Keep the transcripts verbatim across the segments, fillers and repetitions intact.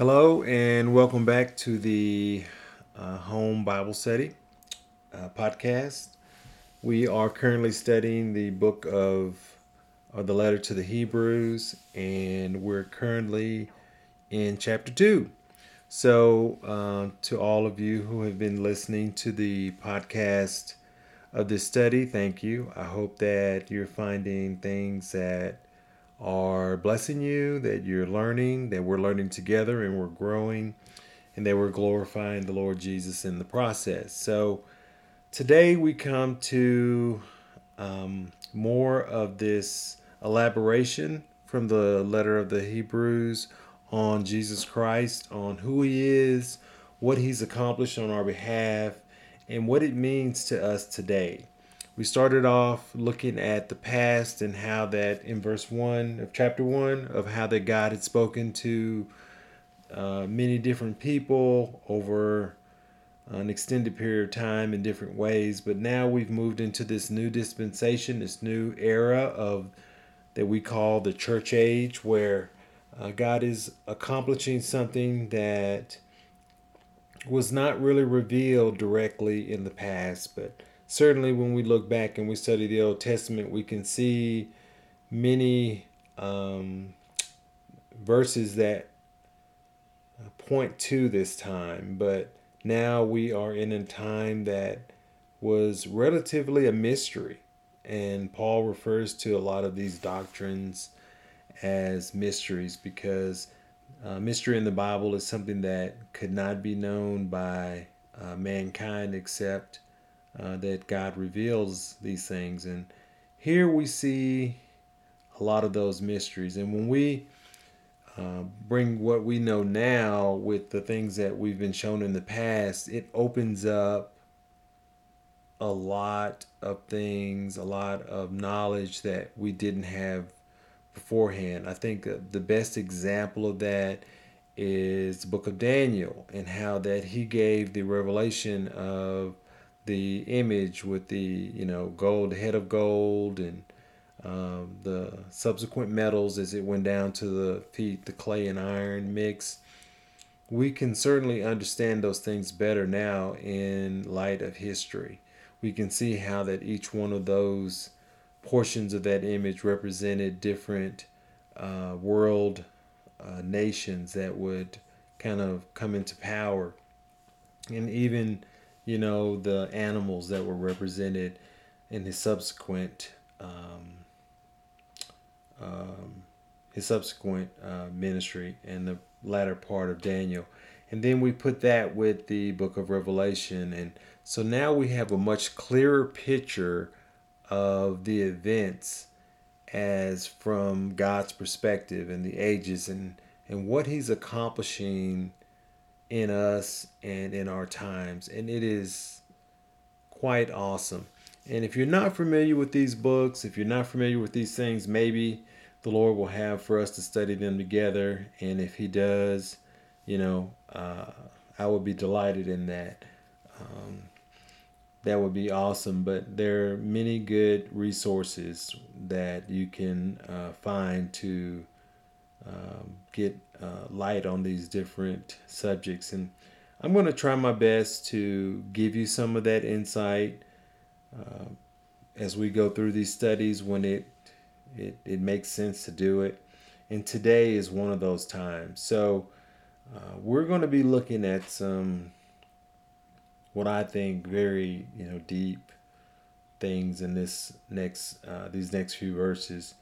Hello and welcome back to the uh, Home Bible Study uh, podcast. We are currently studying the book of, or the letter to the Hebrews, and we're currently in chapter two. So uh, to all of you who have been listening to the podcast of this study, thank you. I hope that you're finding things that are blessing you, that you're learning, that we're learning together and we're growing, and that we're glorifying the Lord Jesus in the process. So today we come to um, more of this elaboration from the letter of the Hebrews on Jesus Christ, on who he is, what he's accomplished on our behalf, and what it means to us today. We started off looking at the past and how that in verse one of chapter one, of how that God had spoken to uh, many different people over an extended period of time in different ways. But now we've moved into this new dispensation, this new era of that we call the church age, where uh, God is accomplishing something that was not really revealed directly in the past, but certainly when we look back and we study the Old Testament, we can see many um, verses that point to this time. But now we are in a time that was relatively a mystery. And Paul refers to a lot of these doctrines as mysteries, because uh, mystery in the Bible is something that could not be known by uh, mankind except Uh, that God reveals these things. And here we see a lot of those mysteries. And when we uh, bring what we know now with the things that we've been shown in the past, it opens up a lot of things, a lot of knowledge that we didn't have beforehand. I think the best example of that is the book of Daniel, and how that he gave the revelation of the image with the, you know, gold, head of gold, and um, the subsequent metals as it went down to the feet, the clay and iron mix. We can certainly understand those things better now in light of history. We can see how that each one of those portions of that image represented different uh, world uh, nations that would kind of come into power. And even, you know, the animals that were represented in his subsequent um, um, his subsequent uh, ministry and the latter part of Daniel. And then we put that with the book of Revelation. And so now we have a much clearer picture of the events as from God's perspective and the ages, and, and what he's accomplishing in us and in our times. And it is quite awesome. And if you're not familiar with these books, if you're not familiar with these things, maybe the Lord will have for us to study them together. And if he does, you know, uh, I would be delighted in that. Um, that would be awesome. But there are many good resources that you can uh, find to Um, get uh, light on these different subjects. And I'm going to try my best to give you some of that insight uh, as we go through these studies when it, it it makes sense to do it. And today is one of those times. So uh, we're going to be looking at some, what I think, very, you know, deep things in this next uh, these next few verses.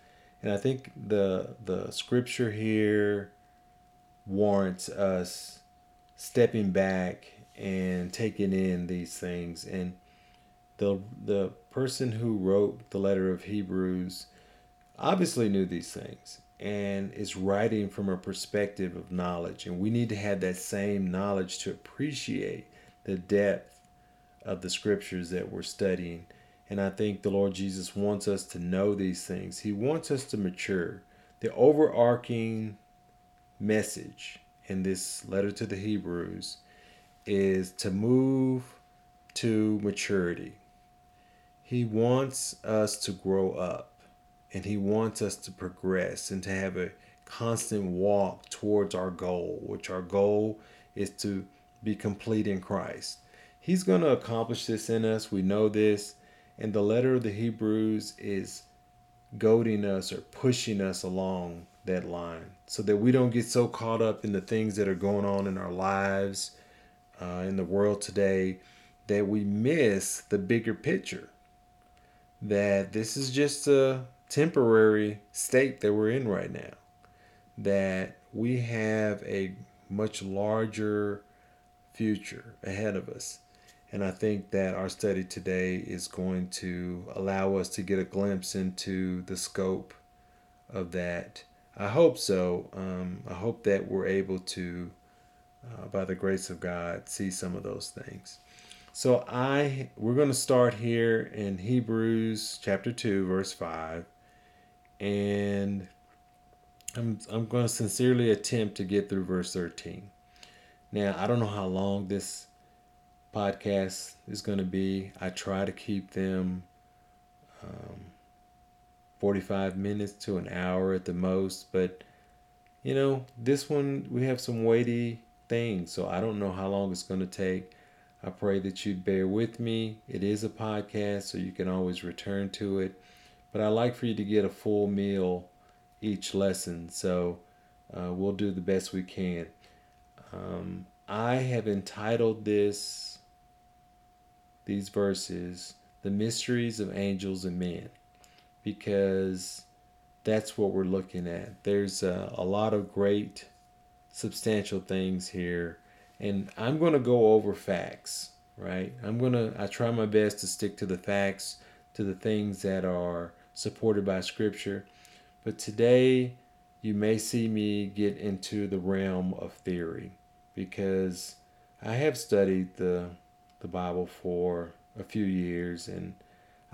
And I think the the scripture here warrants us stepping back and taking in these things. And the the person who wrote the letter of Hebrews obviously knew these things and is writing from a perspective of knowledge. And we need to have that same knowledge to appreciate the depth of the scriptures that we're studying. And I think the Lord Jesus wants us to know these things. He wants us to mature. The overarching message in this letter to the Hebrews is to move to maturity. He wants us to grow up, and he wants us to progress and to have a constant walk towards our goal, which our goal is to be complete in Christ. He's going to accomplish this in us. We know this. And the letter of the Hebrews is goading us or pushing us along that line so that we don't get so caught up in the things that are going on in our lives, uh, in the world today, that we miss the bigger picture. That this is just a temporary state that we're in right now. That we have a much larger future ahead of us. And I think that our study today is going to allow us to get a glimpse into the scope of that. I hope so. Um, I hope that we're able to, uh, by the grace of God, see some of those things. So I we're going to start here in Hebrews chapter two, verse five. And I'm, I'm going to sincerely attempt to get through verse thirteen. Now, I don't know how long this podcast is going to be. I try to keep them um, forty-five minutes to an hour at the most. But, you know, this one, we have some weighty things. So I don't know how long it's going to take. I pray that you'd bear with me. It is a podcast, so you can always return to it. But I like for you to get a full meal each lesson, so uh, we'll do the best we can. Um, I have entitled this, these verses, The Mysteries of Angels and Men, because that's what we're looking at. There's a, a lot of great, substantial things here. And I'm going to go over facts, right? I'm going to, I try my best to stick to the facts, to the things that are supported by Scripture. But today, you may see me get into the realm of theory, because I have studied the, the Bible for a few years, and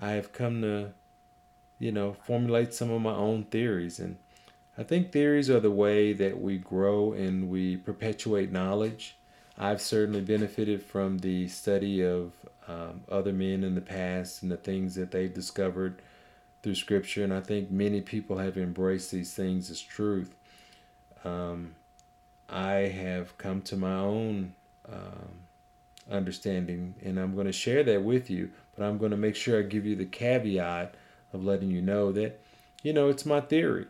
I have come to, you know, formulate some of my own theories. And I think theories are the way that we grow and we perpetuate knowledge. I've certainly benefited from the study of um, other men in the past and the things that they've discovered through Scripture. And I think many people have embraced these things as truth. Um, I have come to my own um, understanding, and I'm going to share that with you. But I'm going to make sure I give you the caveat of letting you know that, you know, it's my theory.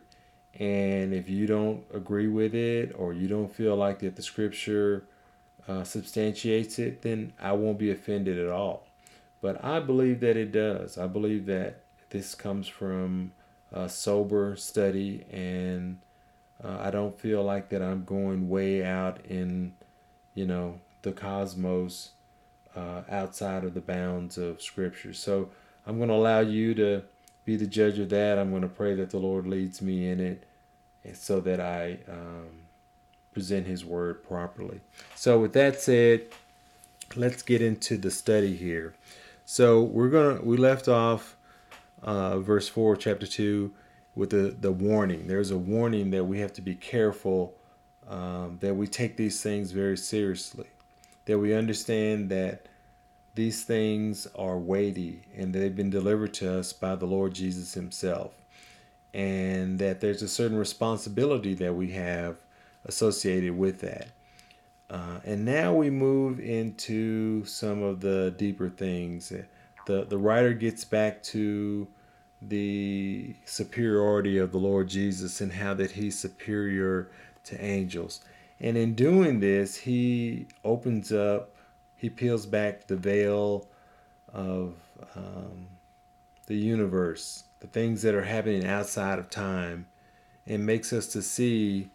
And if you don't agree with it, or you don't feel like that the Scripture Uh, substantiates it, then I won't be offended at all. But I believe that it does. I believe that this comes from a sober study, and uh, I don't feel like that I'm going way out in, you know, the cosmos uh, outside of the bounds of Scripture. So I'm going to allow you to be the judge of that. I'm going to pray that the Lord leads me in it, and so that I um, present his word properly. So with that said, let's get into the study here. So we're gonna we left off uh, verse four, chapter two, with the the warning. There's a warning that we have to be careful, um, that we take these things very seriously, that we understand that these things are weighty and they've been delivered to us by the Lord Jesus himself, and that there's a certain responsibility that we have associated with that. Uh, and now we move into some of the deeper things. The, the writer gets back to the superiority of the Lord Jesus and how that he's superior to angels. And in doing this, he opens up, he peels back the veil of um, the universe, the things that are happening outside of time, and makes us to see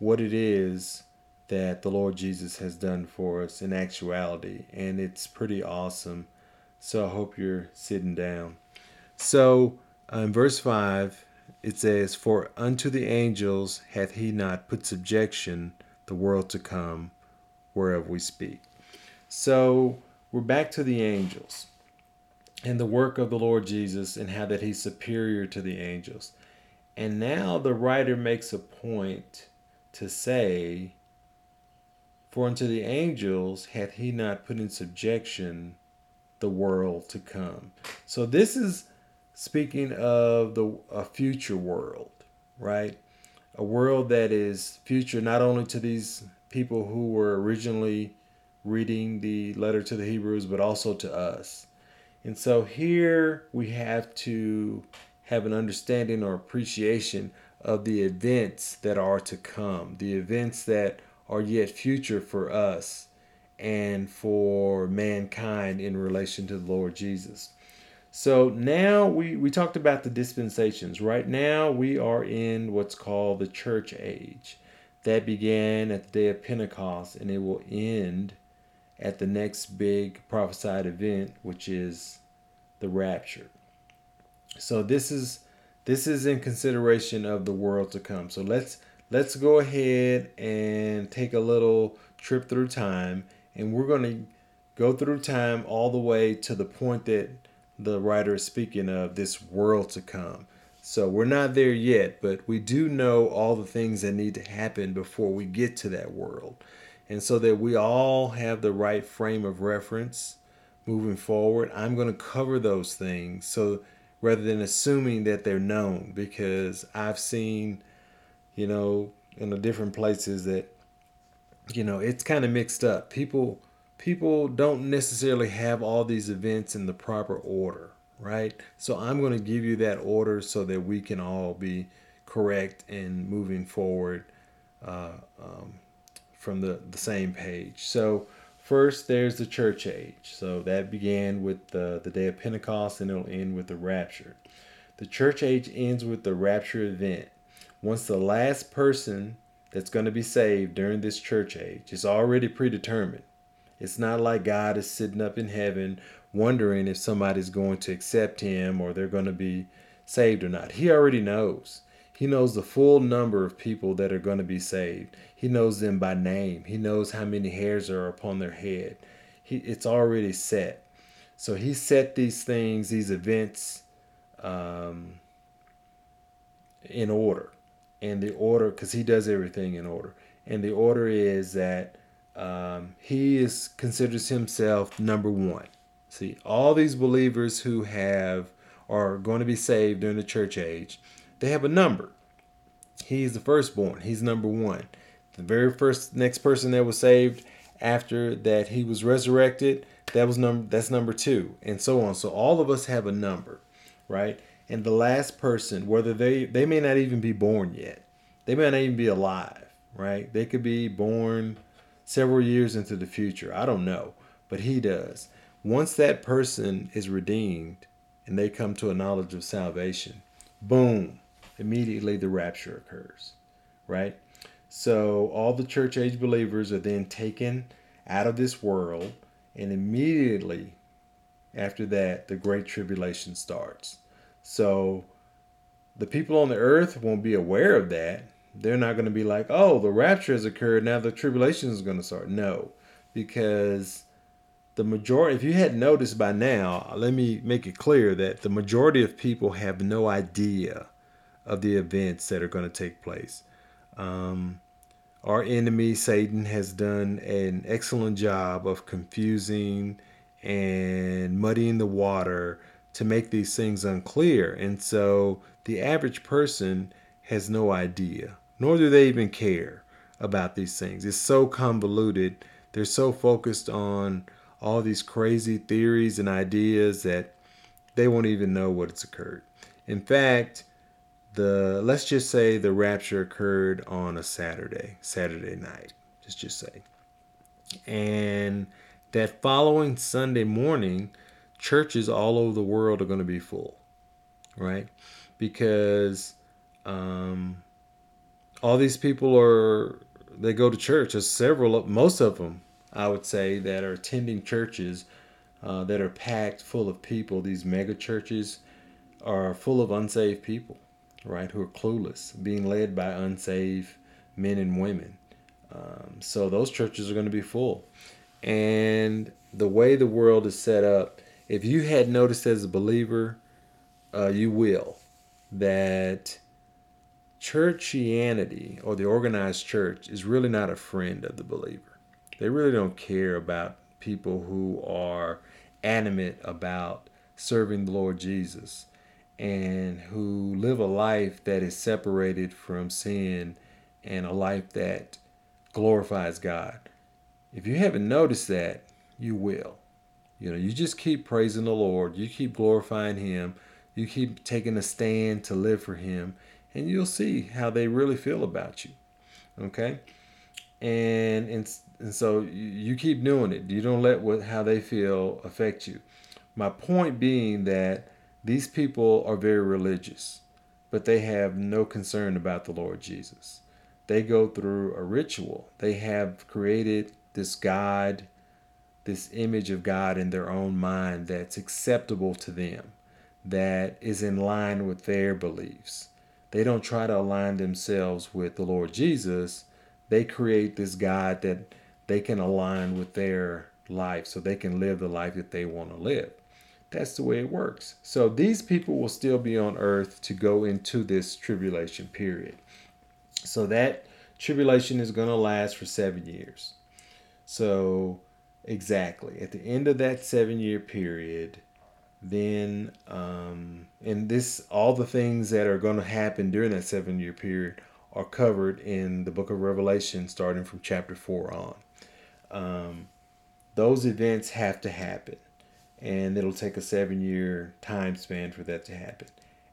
what it is that the Lord Jesus has done for us in actuality. And it's pretty awesome. So I hope you're sitting down. So uh, in verse five, it says, "For unto the angels hath he not put subjection the world to come, whereof we speak." So we're back to the angels and the work of the Lord Jesus and how that he's superior to the angels. And now the writer makes a point to say, "For unto the angels hath he not put in subjection the world to come." So this is speaking of the a future world, right? a world that is future not only to these people who were originally reading the letter to the Hebrews, but also to us. And so here we have to have an understanding or appreciation of the events that are to come, the events that are yet future for us and for mankind in relation to the Lord Jesus. So now we, we talked about the dispensations. Right now we are in what's called the church age. That began at the day of Pentecost, and it will end at the next big prophesied event, which is the rapture. So this is this is in consideration of the world to come. So let's let's go ahead and take a little trip through time, and we're going to go through time all the way to the point that the writer is speaking of, this world to come. So we're not there yet, but we do know all the things that need to happen before we get to that world. And so that we all have the right frame of reference moving forward, I'm going to cover those things. So rather than assuming that they're known, because I've seen, you know, in the different places that, you know, it's kind of mixed up. People, people don't necessarily have all these events in the proper order, right? So I'm going to give you that order so that we can all be correct and moving forward, uh, um, from the, the same page. So first there's the church age. So that began with the, the day of Pentecost, and it'll end with the rapture. The church age ends with the rapture event. Once the last person that's going to be saved during this church age is already predetermined. It's not like God is sitting up in heaven wondering if somebody's going to accept him or they're going to be saved or not. He already knows. He knows the full number of people that are going to be saved. He knows them by name. He knows how many hairs are upon their head. He, it's already set. So he set these things, these events, um, in order. And the order, because he does everything in order. And the order is that um, he is considers himself number one. See, all these believers who have are going to be saved during the church age, they have a number. He's the firstborn. He's number one. The very first next person that was saved after that he was resurrected, that was number that's number two, and so on. So all of us have a number, right? And the last person, whether they they may not even be born yet. They may not even be alive, right? They could be born several years into the future. I don't know, but he does. Once that person is redeemed and they come to a knowledge of salvation, boom, immediately the rapture occurs, right? So all the church age believers are then taken out of this world, and immediately after that, the great tribulation starts. So the people on the earth won't be aware of that. They're not going to be like, oh, the rapture has occurred. Now the tribulation is going to start. No, because the majority, if you had noticed by now, let me make it clear that the majority of people have no idea of the events that are going to take place. Um, our enemy, Satan, has done an excellent job of confusing and muddying the water to make these things unclear. And so the average person has no idea, nor do they even care about these things. It's so convoluted. They're so focused on all these crazy theories and ideas that they won't even know what's occurred. In fact, the let's just say the rapture occurred on a Saturday, Saturday night, let's just say. And that following Sunday morning, churches all over the world are going to be full, right? Because um, all these people are, they go to church. There's several, most of them, I would say, that are attending churches uh, that are packed full of people. These mega churches are full of unsaved people, right, who are clueless, being led by unsaved men and women. Um, so those churches are going to be full. And the way the world is set up, if you had noticed as a believer, uh, you will, that churchianity or the organized church is really not a friend of the believer. They really don't care about people who are adamant about serving the Lord Jesus and who live a life that is separated from sin and a life that glorifies God. If you haven't noticed that, you will. You know, you just keep praising the Lord. You keep glorifying him. You keep taking a stand to live for him, and you'll see how they really feel about you. Okay? And and, and so you keep doing it. You don't let what how they feel affect you. My point being that these people are very religious, but they have no concern about the Lord Jesus. They go through a ritual. They have created this God, this image of God in their own mind that's acceptable to them, that is in line with their beliefs. They don't try to align themselves with the Lord Jesus. They create this God that they can align with their life so they can live the life that they want to live. That's the way it works. So these people will still be on earth to go into this tribulation period. So that tribulation is going to last for seven years. So exactly. At the end of that seven-year period, then, um, and this, all the things that are going to happen during that seven-year period are covered in the book of Revelation, starting from chapter four on. Um, those events have to happen, and it'll take a seven-year time span for that to happen.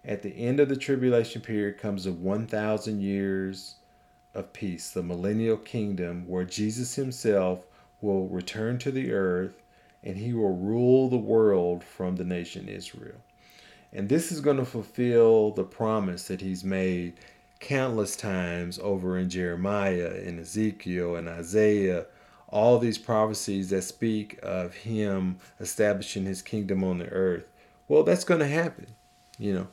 At the end of the tribulation period comes the one thousand years of peace, the millennial kingdom, where Jesus himself will return to the earth, and he will rule the world from the nation Israel. And this is going to fulfill the promise that he's made countless times over in Jeremiah, in Ezekiel, and Isaiah, all these prophecies that speak of him establishing his kingdom on the earth. Well, that's going to happen. You know,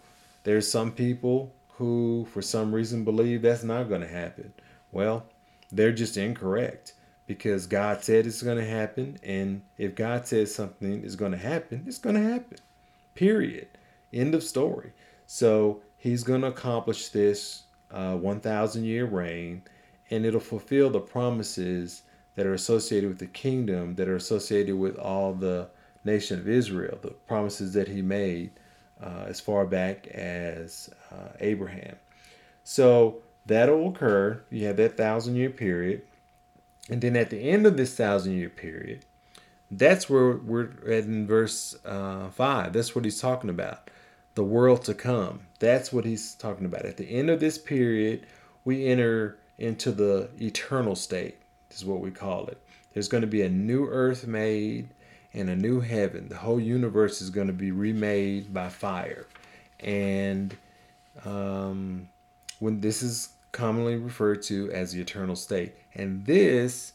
there's some people who, for some reason, believe that's not going to happen. Well, they're just incorrect. Because God said it's going to happen. And if God says something is going to happen, it's going to happen. Period. End of story. So he's going to accomplish this uh, one thousand year reign. And it'll fulfill the promises that are associated with the kingdom, that are associated with all the nation of Israel. The promises that he made uh, as far back as uh, Abraham. So that'll occur. You have that thousand year period. And then at the end of this thousand year period, that's where we're at in verse uh, five. That's what he's talking about. The world to come. That's what he's talking about. At the end of this period, we enter into the eternal state. This is what we call it. There's going to be a new earth made and a new heaven. The whole universe is going to be remade by fire. And um, when this is commonly referred to as the eternal state. And this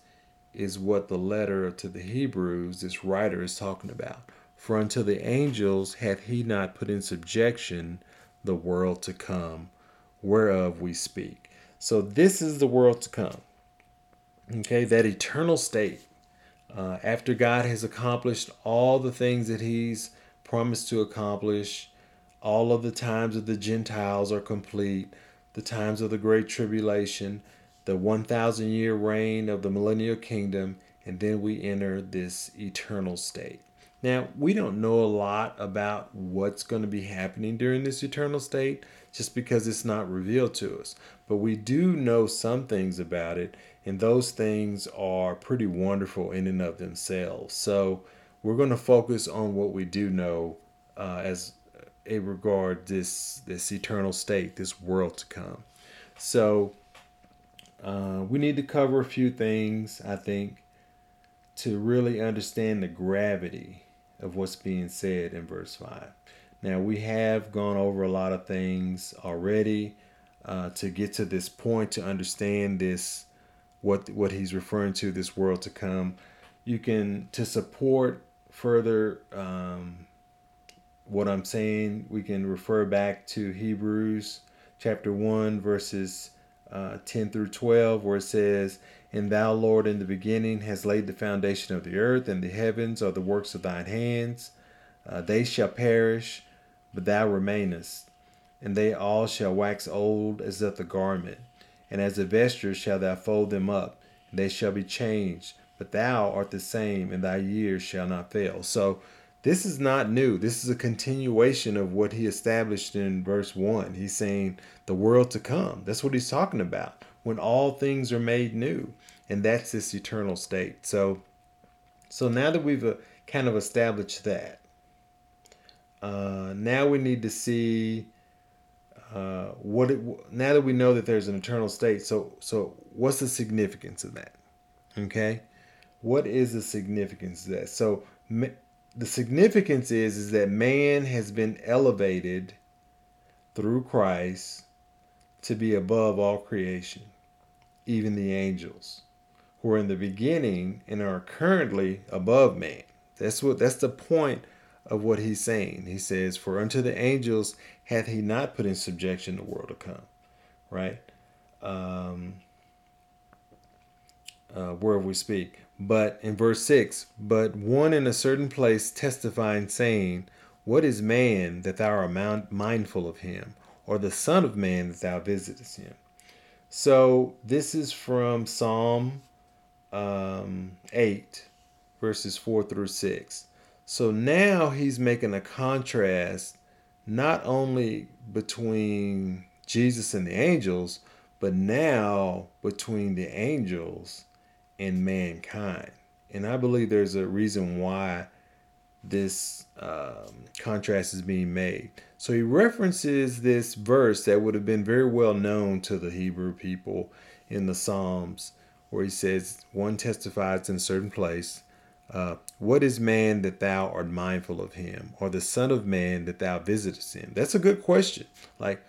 is what the letter to the Hebrews, this writer, is talking about. For unto the angels hath he not put in subjection the world to come, whereof we speak. So this is the world to come. Okay, that eternal state. Uh, after God has accomplished all the things that he's promised to accomplish, all of the times of the Gentiles are complete, the times of the Great Tribulation, the one thousand year reign of the millennial kingdom, and then we enter this eternal state. Now, we don't know a lot about what's going to be happening during this eternal state just because it's not revealed to us. But we do know some things about it, and those things are pretty wonderful in and of themselves. So we're going to focus on what we do know uh, as a regard this this eternal state, this world to come. So uh, we need to cover a few things, I think, to really understand the gravity of what's being said in verse five. Now, we have gone over a lot of things already uh, to get to this point, to understand this, what what he's referring to, this world to come. You can, to support further um what I'm saying, we can refer back to Hebrews chapter one, verses uh, ten through twelve, where it says, And thou, Lord, in the beginning hast laid the foundation of the earth, and the heavens are the works of thine hands. Uh, they shall perish, but thou remainest, and they all shall wax old as doth a garment. And as a vesture shalt thou fold them up, and they shall be changed. But thou art the same, and thy years shall not fail. So This is not new. This is a continuation of what he established in verse one. He's saying the world to come. That's what he's talking about, when all things are made new. And that's this eternal state. So, so now that we've uh, kind of established that, uh, now we need to see uh, what it, now that we know that there's an eternal state. So, so what's the significance of that? Okay. What is the significance of that? So ma- the significance is, is that man has been elevated through Christ to be above all creation, even the angels, who are in the beginning and are currently above man. That's what, that's the point of what he's saying. He says, for unto the angels hath he not put in subjection the world to come, right? Um, uh, where we speak. But in verse six, but one in a certain place testifying, saying, what is man that thou art mindful of him, or the son of man that thou visitest him? So this is from Psalm um, eight, verses four through six. So now he's making a contrast, not only between Jesus and the angels, but now between the angels and mankind. And I believe there's a reason why this um, contrast is being made. So he references this verse that would have been very well known to the Hebrew people in the Psalms, where he says, one testifies in a certain place, uh, what is man that thou art mindful of him, or the son of man that thou visitest him? That's a good question. Like,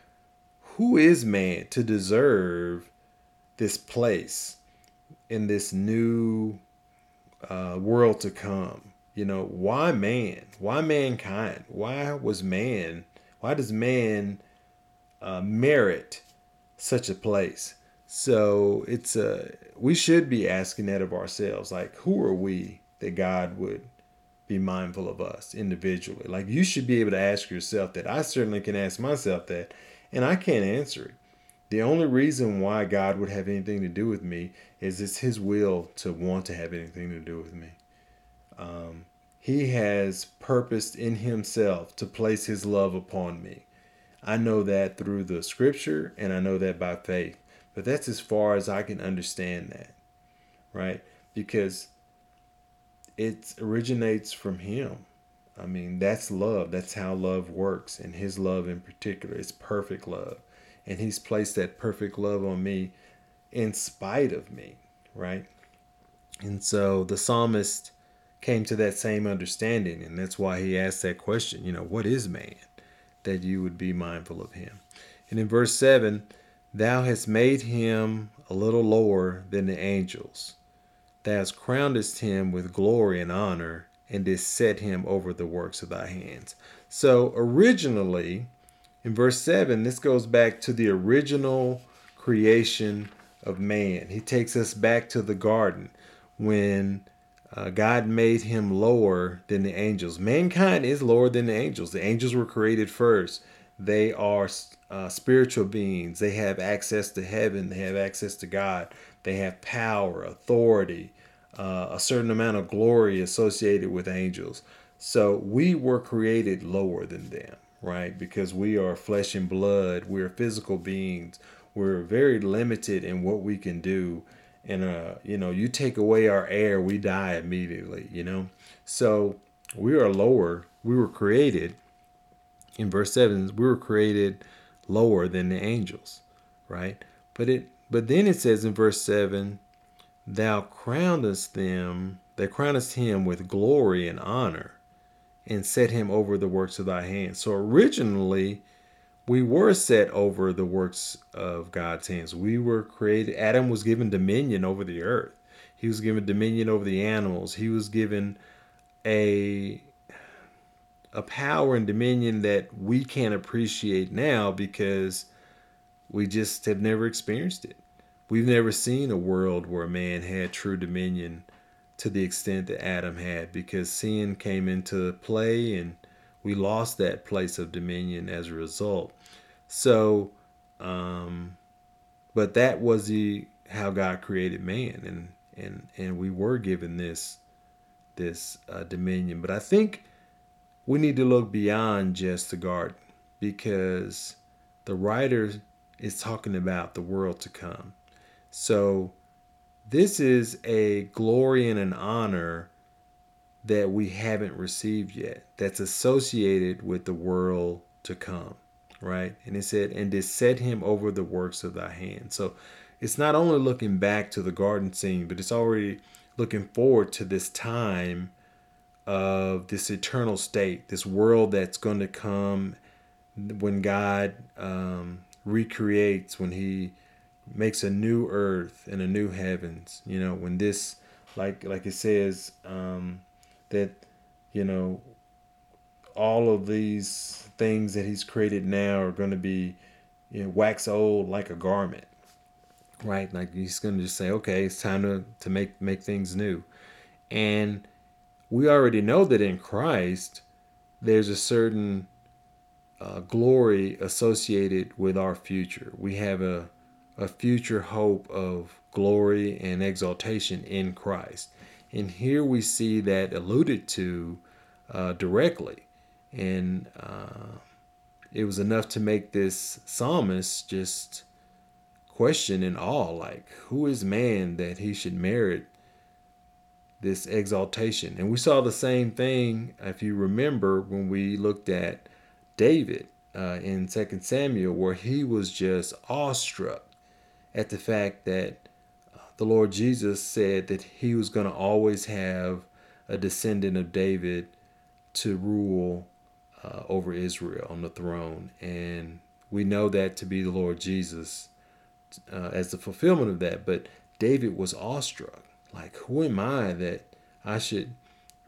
who is man to deserve this place in this new uh, world to come? You know, why man? Why mankind? Why was man? Why does man uh, merit such a place? So it's a, we should be asking that of ourselves. Like, who are we that God would be mindful of us individually? Like, you should be able to ask yourself that. I certainly can ask myself that, and I can't answer it. The only reason why God would have anything to do with me is it's his will to want to have anything to do with me. Um, he has purposed in himself to place his love upon me. I know that through the scripture, and I know that by faith, but that's as far as I can understand that, right? Because it originates from him. I mean, that's love. That's how love works. And his love in particular is perfect love. And he's placed that perfect love on me in spite of me, right? And so the psalmist came to that same understanding, and that's why he asked that question, you know, what is man that you would be mindful of him? And in verse seven, thou hast made him a little lower than the angels. Thou hast crownedest him with glory and honor, and didst set him over the works of thy hands. So originally, in verse seven, this goes back to the original creation of man. He takes us back to the garden when Uh, God made him lower than the angels. Mankind is lower than the angels. The angels were created first. They are uh, spiritual beings. They have access to heaven. They have access to God. They have power, authority, uh, a certain amount of glory associated with angels. So we were created lower than them, right? Because we are flesh and blood. We're physical beings. We're very limited in what we can do. And, uh, you know, you take away our air, we die immediately, you know. So we are lower. We were created, in verse seven, we were created lower than the angels, right? But it, but then it says in verse seven, thou crownest them, thou crownest him with glory and honor, and set him over the works of thy hands. So originally, we were set over the works of God's hands. We were created. Adam was given dominion over the earth. He was given dominion over the animals. He was given a, a power and dominion that we can't appreciate now because we just have never experienced it. We've never seen a world where man had true dominion to the extent that Adam had, because sin came into play and we lost that place of dominion as a result. So, um, but that was the, how God created man, and, and, and we were given this, this, uh, dominion. But I think we need to look beyond just the garden, because the writer is talking about the world to come. So this is a glory and an honor that we haven't received yet, that's associated with the world to come, right? And it said, and did set him over the works of thy hand. So it's not only looking back to the garden scene, but it's already looking forward to this time of this eternal state, this world that's going to come when God um, recreates, when he makes a new earth and a new heavens, you know, when this, like, like it says, um, that, you know, all of these things that he's created now are going to be, you know, wax old like a garment, right? Like he's going to just say, okay, it's time to, to make, make things new. And we already know that in Christ, there's a certain uh, glory associated with our future. We have a, a future hope of glory and exaltation in Christ. And here we see that alluded to uh, directly. And uh, it was enough to make this psalmist just question in awe, like, who is man that he should merit this exaltation? And we saw the same thing, if you remember, when we looked at David uh, in Second Samuel, where he was just awestruck at the fact that the Lord Jesus said that he was going to always have a descendant of David to rule uh, over Israel on the throne. And we know that to be the Lord Jesus uh, as the fulfillment of that. But David was awestruck. Like, who am I that I should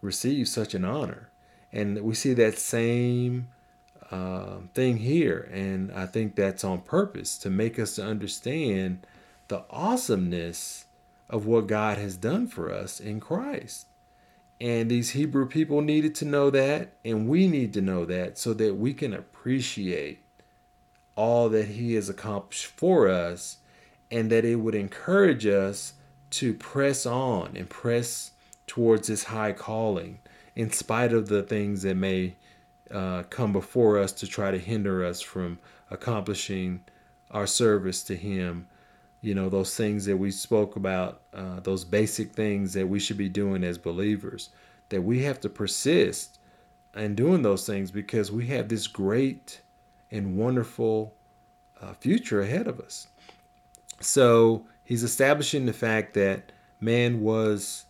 receive such an honor? And we see that same uh, thing here. And I think that's on purpose to make us to understand the awesomeness of what God has done for us in Christ. And these Hebrew people needed to know that, and we need to know that, so that we can appreciate all that he has accomplished for us, and that it would encourage us to press on and press towards this high calling in spite of the things that may uh, come before us to try to hinder us from accomplishing our service to him. You know, those things that we spoke about, uh, those basic things that we should be doing as believers, that we have to persist in doing those things because we have this great and wonderful uh, future ahead of us. So he's establishing the fact that man was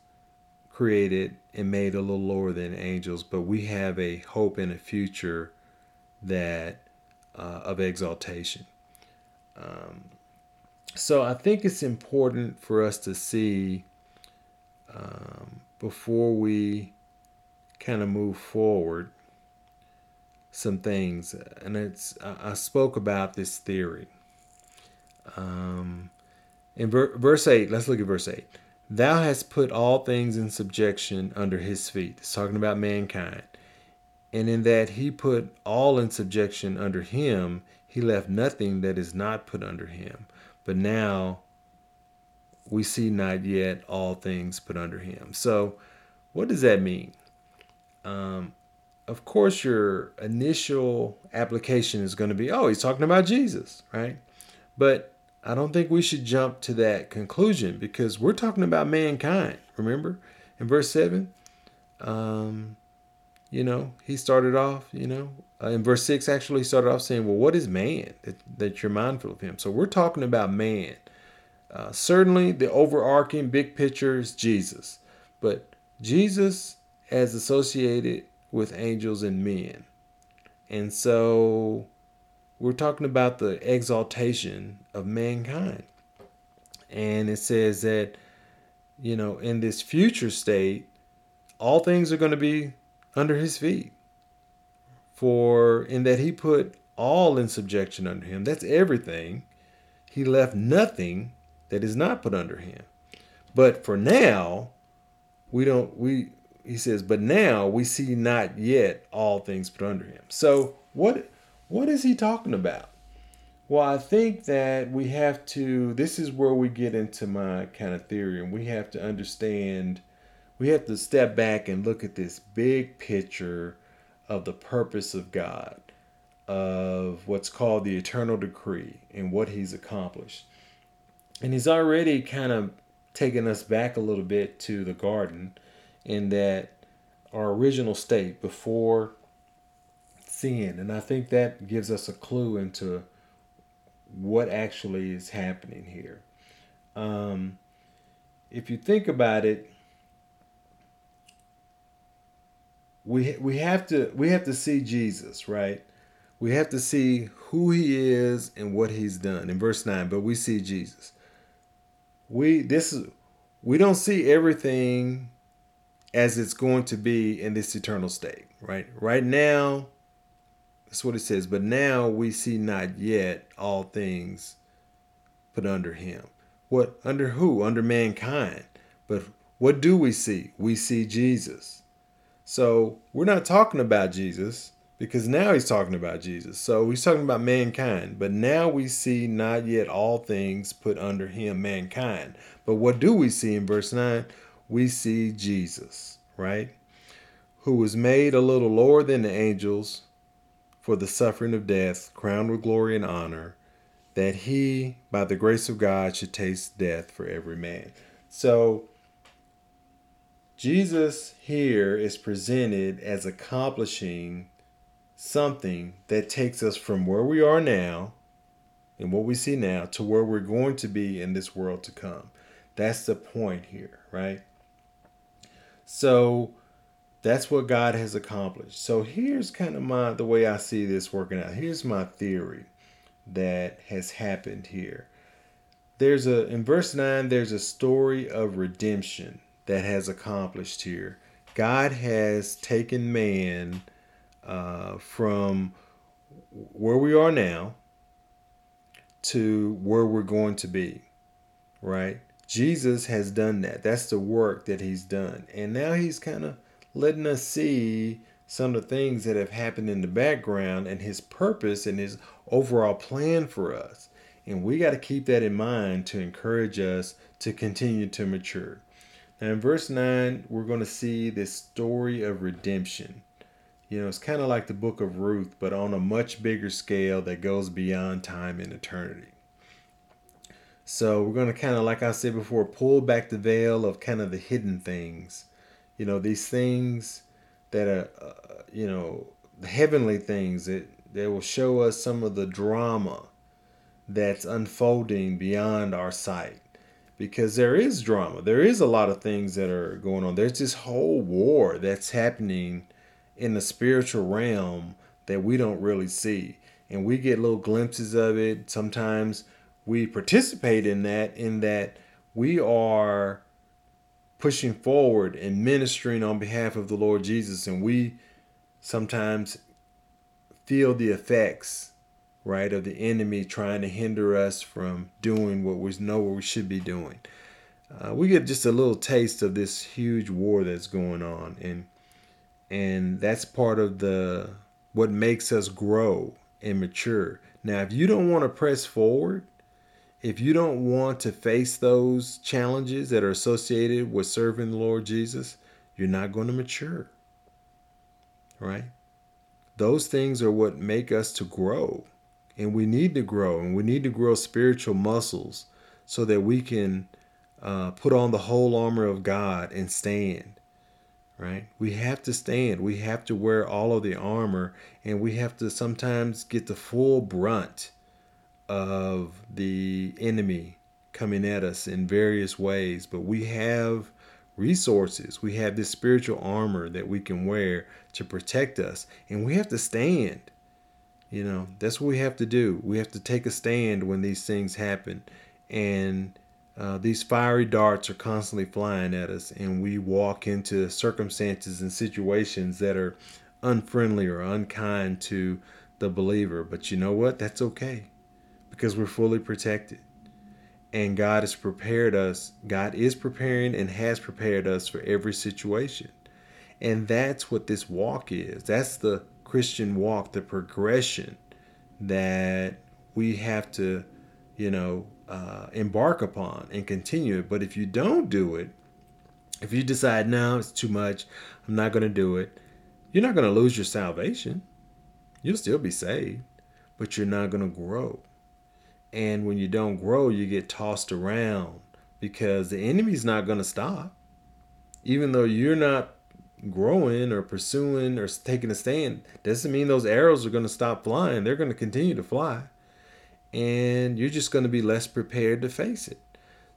created and made a little lower than angels, but we have a hope and a future that uh, of exaltation. Um So I think it's important for us to see um, before we kind of move forward some things. And it's I spoke about this theory. Um, in ver- verse eight, let's look at verse eight. Thou hast put all things in subjection under his feet. It's talking about mankind. And in that he put all in subjection under him, he left nothing that is not put under him. But now we see not yet all things put under him. So what does that mean? Um, of course, your initial application is going to be, oh, he's talking about Jesus, right? But I don't think we should jump to that conclusion because we're talking about mankind. Remember in verse seven, um, you know, he started off, you know, Uh, in verse six, actually started off saying, well, what is man that, that you're mindful of him? So we're talking about man. Uh, certainly the overarching big picture is Jesus, but Jesus as associated with angels and men. And so we're talking about the exaltation of mankind. And it says that, you know, in this future state, all things are going to be under his feet. For in that he put all in subjection under him, that's everything. He left nothing that is not put under him. But for now, we don't, we, he says, but now we see not yet all things put under him. So what, what is he talking about? Well, I think that we have to, this is where we get into my kind of theory, and we have to understand, we have to step back and look at this big picture of the purpose of God, of what's called the eternal decree and what he's accomplished. And he's already kind of taken us back a little bit to the garden, in that our original state before sin. And I think that gives us a clue into what actually is happening here. Um, if you think about it, we we have to we have to see Jesus, right? We have to see who he is and what he's done in verse nine. But we see Jesus. We this is we don't see everything as it's going to be in this eternal state, right? Right now, that's what it says. But now we see not yet all things put under him. What under who? Under mankind. But what do we see? We see Jesus. So we're not talking about Jesus, because now he's talking about Jesus. So he's talking about mankind. But now we see not yet all things put under him, mankind. But what do we see in verse nine? We see Jesus, right? Who was made a little lower than the angels for the suffering of death, crowned with glory and honor, that he, by the grace of God, should taste death for every man. So Jesus here is presented as accomplishing something that takes us from where we are now and what we see now to where we're going to be in this world to come. That's the point here, right? So that's what God has accomplished. So here's kind of my, the way I see this working out. Here's my theory that has happened here. There's a, in verse nine, there's a story of redemption that has accomplished here. God has taken man uh, from where we are now to where we're going to be, right? Jesus has done that. That's the work that he's done. And now he's kind of letting us see some of the things that have happened in the background and his purpose and his overall plan for us. And we got to keep that in mind to encourage us to continue to mature. Now in verse nine, we're going to see this story of redemption. You know, it's kind of like the book of Ruth, but on a much bigger scale that goes beyond time and eternity. So we're going to kind of, like I said before, pull back the veil of kind of the hidden things, you know, these things that are, uh, you know, the heavenly things that, that will show us some of the drama that's unfolding beyond our sight, because there is drama. There is a lot of things that are going on. There's this whole war that's happening in the spiritual realm that we don't really see. And we get little glimpses of it sometimes. We participate in that, in that we are pushing forward and ministering on behalf of the Lord Jesus. And we sometimes feel the effects, right, of the enemy trying to hinder us from doing what we know what we should be doing. Uh, we get just a little taste of this huge war that's going on. And and that's part of the what makes us grow and mature. Now, if you don't want to press forward, if you don't want to face those challenges that are associated with serving the Lord Jesus, you're not going to mature, right? Those things are what make us to grow, and we need to grow, and we need to grow spiritual muscles so that we can uh, put on the whole armor of God and stand, right? We have to stand. We have to wear all of the armor, and we have to sometimes get the full brunt of the enemy coming at us in various ways. But we have resources. We have this spiritual armor that we can wear to protect us. And we have to stand. You know, that's what we have to do. We have to take a stand when these things happen. And uh, these fiery darts are constantly flying at us. And we walk into circumstances and situations that are unfriendly or unkind to the believer. But you know what? That's okay, because we're fully protected, and God has prepared us. God is preparing and has prepared us for every situation. And that's what this walk is. That's the Christian walk, the progression that we have to, you know, uh, embark upon and continue it. But if you don't do it, if you decide, no, it's too much, I'm not going to do it, You're not going to lose your salvation. You'll still be saved, but you're not going to grow. And when you don't grow, you get tossed around because the enemy's not going to stop. Even though you're not growing or pursuing or taking a stand, doesn't mean those arrows are going to stop flying. They're going to continue to fly. And you're just going to be less prepared to face it.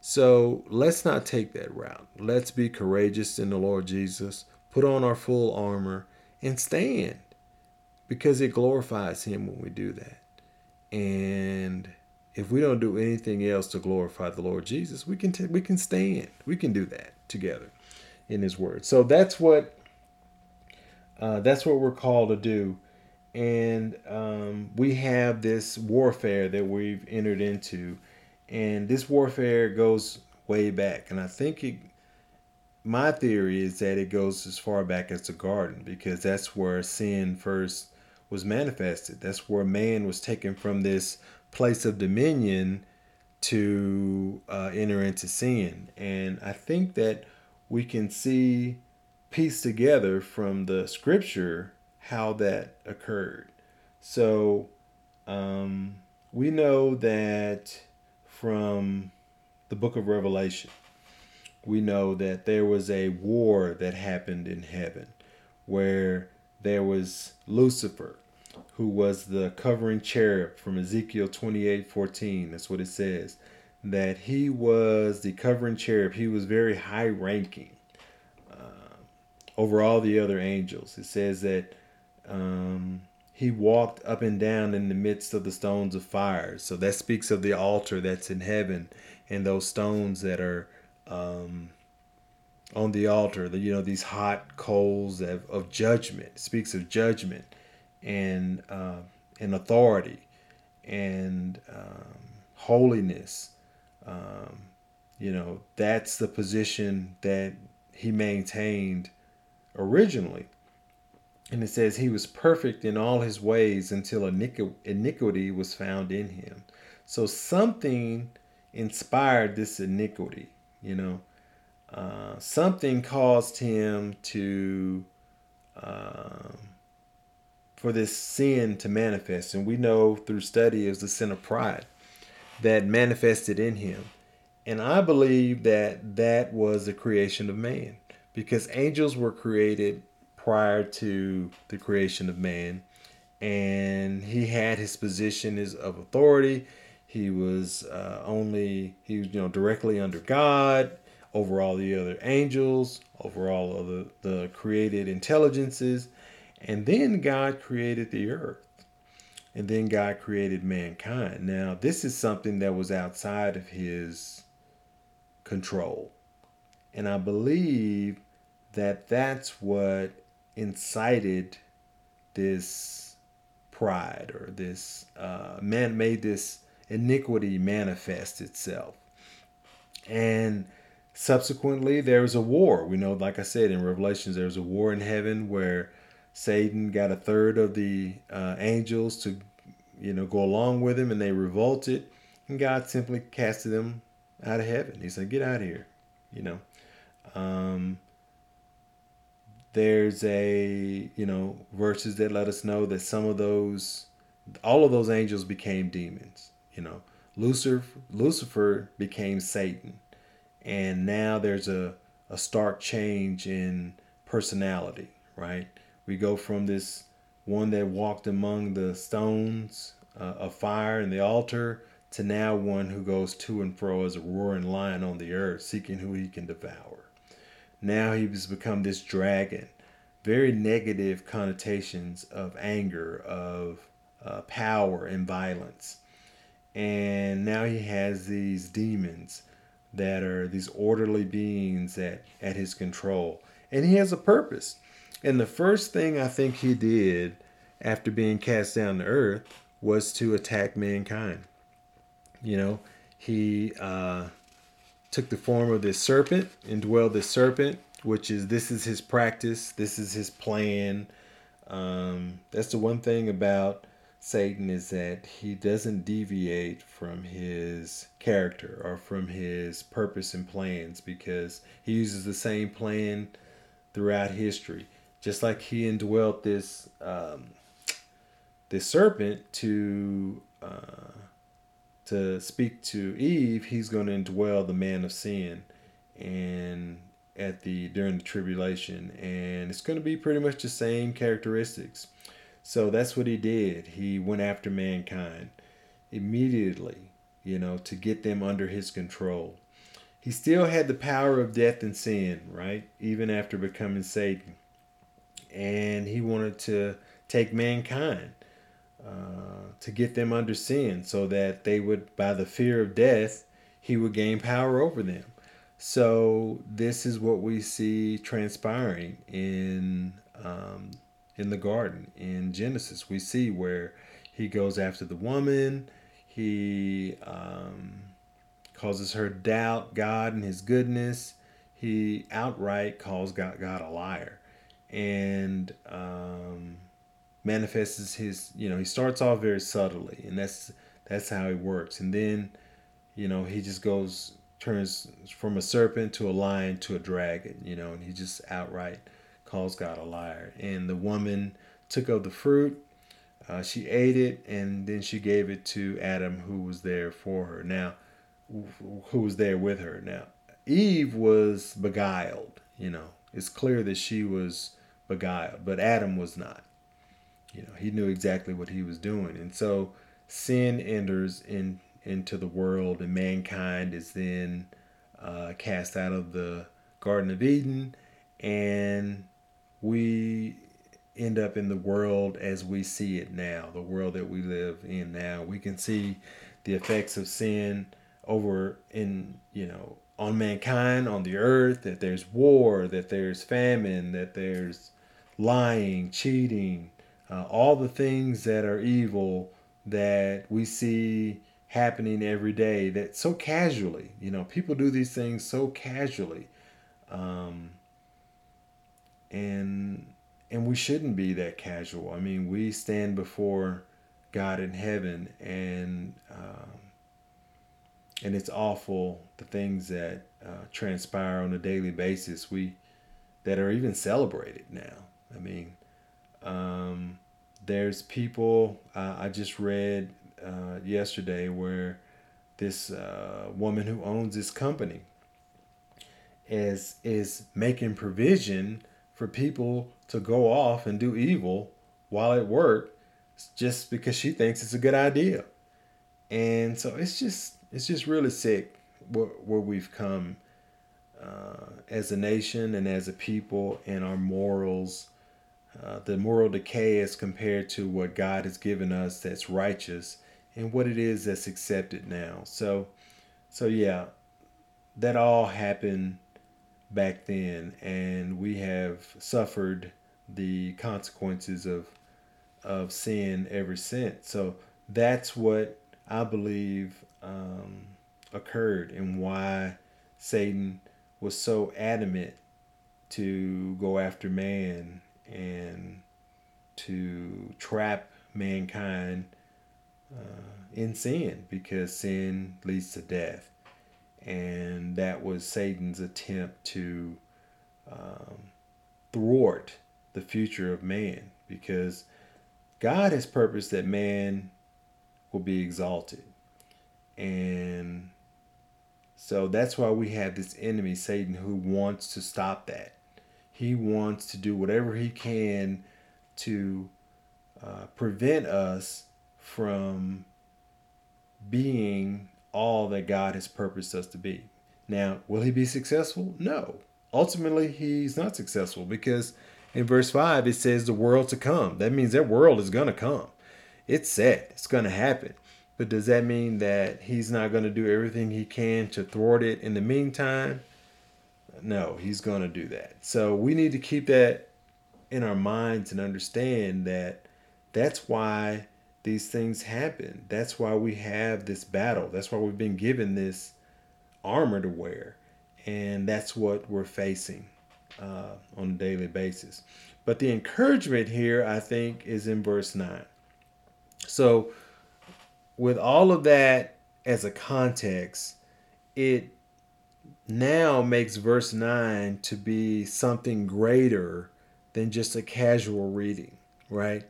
So let's not take that route. Let's be courageous in the Lord Jesus. Put on our full armor and stand, because it glorifies him when we do that. And if we don't do anything else to glorify the Lord Jesus, we can t- we can stand. We can do that together in his word. So that's what uh, that's what we're called to do. And um, we have this warfare that we've entered into, and this warfare goes way back. And I think it, my theory is that it goes as far back as the garden, because that's where sin first was manifested. That's where man was taken from this place of dominion to uh, enter into sin. And I think that we can see pieced together from the scripture how that occurred. So um, we know that from the book of Revelation, we know that there was a war that happened in heaven where there was Lucifer, who was the covering cherub from Ezekiel twenty-eight fourteen. That's what it says, that he was the covering cherub. He was very high ranking uh, over all the other angels. It says that Um, he walked up and down in the midst of the stones of fire. So that speaks of the altar that's in heaven and those stones that are um, on the altar. The, you know, these hot coals of, of judgment. It speaks of judgment and uh, and authority and um, holiness. Um, you know, that's the position that he maintained originally. And it says he was perfect in all his ways until iniquity was found in him. So something inspired this iniquity, you know. Uh, something caused him to, um, for this sin to manifest. And we know through study it was the sin of pride that manifested in him. And I believe that that was the creation of man, because angels were created prior to the creation of man, and he had his position is of authority. He was uh, only he was you know directly under God, over all the other angels, over all of the, the created intelligences. And then God created the earth, and then God created mankind. Now this is something that was outside of his control, and I believe that that's what incited this pride, or this uh, man made this iniquity manifest itself. And subsequently there was a war. We know, like I said, in Revelations, there was a war in heaven where Satan got a third of the uh, angels to, you know, go along with him, and they revolted, and God simply casted them out of heaven. He said, "Get out of here," you know. Um, There's a, you know, verses that let us know that some of those, all of those angels became demons. You know, Lucifer, Lucifer became Satan. And now there's a, a stark change in personality, right? We go from this one that walked among the stones uh, of fire and the altar to now one who goes to and fro as a roaring lion on the earth, seeking who he can devour. Now he has become this dragon. Very negative connotations of anger, of uh, power and violence. And now he has these demons that are these orderly beings that at his control. And he has a purpose. And the first thing I think he did after being cast down to earth was to attack mankind. You know, he... Uh, took the form of this serpent and dwelled this serpent, which is, this is his practice. This is his plan. Um, that's the one thing about Satan, is that he doesn't deviate from his character or from his purpose and plans, because he uses the same plan throughout history. Just like he indwelt this um, this serpent to uh, to speak to Eve, he's going to indwell the man of sin, and at the during the tribulation, and it's going to be pretty much the same characteristics. So that's what he did. He went after mankind immediately, you know, to get them under his control. He still had the power of death and sin, right? Even after becoming Satan. And he wanted to take mankind uh, to get them under sin, so that they would, by the fear of death, he would gain power over them. So this is what we see transpiring in um, in the garden in Genesis. We see where he goes after the woman. He um, causes her to doubt God and his goodness. He outright calls God, God a liar. And um, manifests his, you know, he starts off very subtly, and that's that's how he works. And then, you know, he just goes, turns from a serpent to a lion to a dragon, you know, and he just outright calls God a liar. And the woman took of the fruit, uh, she ate it, and then she gave it to Adam, who was there for her. Now, who was there with her. Now, Eve was beguiled, you know. It's clear that she was beguiled, but Adam was not. You know, he knew exactly what he was doing. And so sin enters in into the world, and mankind is then uh, cast out of the Garden of Eden, and we end up in the world as we see it now, the world that we live in now. We can see the effects of sin over in, you know, on mankind, on the earth, that there's war, that there's famine, that there's lying, cheating, uh, all the things that are evil that we see happening every day, that so casually, you know, people do these things so casually. Um, and, and we shouldn't be that casual. I mean, we stand before God in heaven, and, um, And it's awful, the things that uh, transpire on a daily basis, we that are even celebrated now. I mean, um, there's people, uh, I just read uh, yesterday where this uh, woman who owns this company is, is making provision for people to go off and do evil while at work just because she thinks it's a good idea. And so it's just... It's just really sick where, where we've come uh, as a nation and as a people, and our morals, uh, the moral decay as compared to what God has given us that's righteous and what it is that's accepted now. So, so yeah, that all happened back then, and we have suffered the consequences of of sin ever since. So that's what I believe um, occurred, and why Satan was so adamant to go after man and to trap mankind uh, in sin, because sin leads to death. And that was Satan's attempt to um, thwart the future of man, because God has purposed that man will be exalted. And so that's why we have this enemy, Satan, who wants to stop that. He wants to do whatever he can to uh, prevent us from being all that God has purposed us to be. Now, will he be successful? No. Ultimately, he's not successful, because in verse five, it says the world to come. That means that world is going to come. It's set. It's going to happen. But does that mean that he's not going to do everything he can to thwart it in the meantime? No, he's going to do that. So we need to keep that in our minds and understand that that's why these things happen. That's why we have this battle. That's why we've been given this armor to wear. And that's what we're facing uh, on a daily basis. But the encouragement here, I think, is in verse nine. So with all of that as a context, it now makes verse nine to be something greater than just a casual reading, right?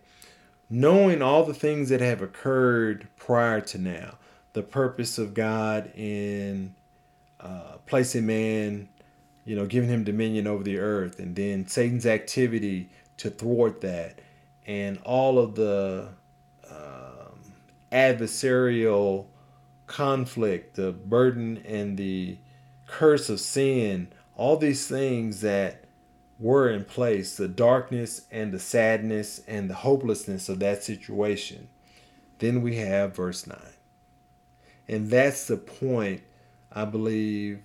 Knowing all the things that have occurred prior to now, the purpose of God in uh, placing man, you know, giving him dominion over the earth, and then Satan's activity to thwart that, and all of the um, adversarial conflict, the burden and the curse of sin, all these things that were in place, the darkness and the sadness and the hopelessness of that situation. Then we have verse nine. And that's the point, I believe,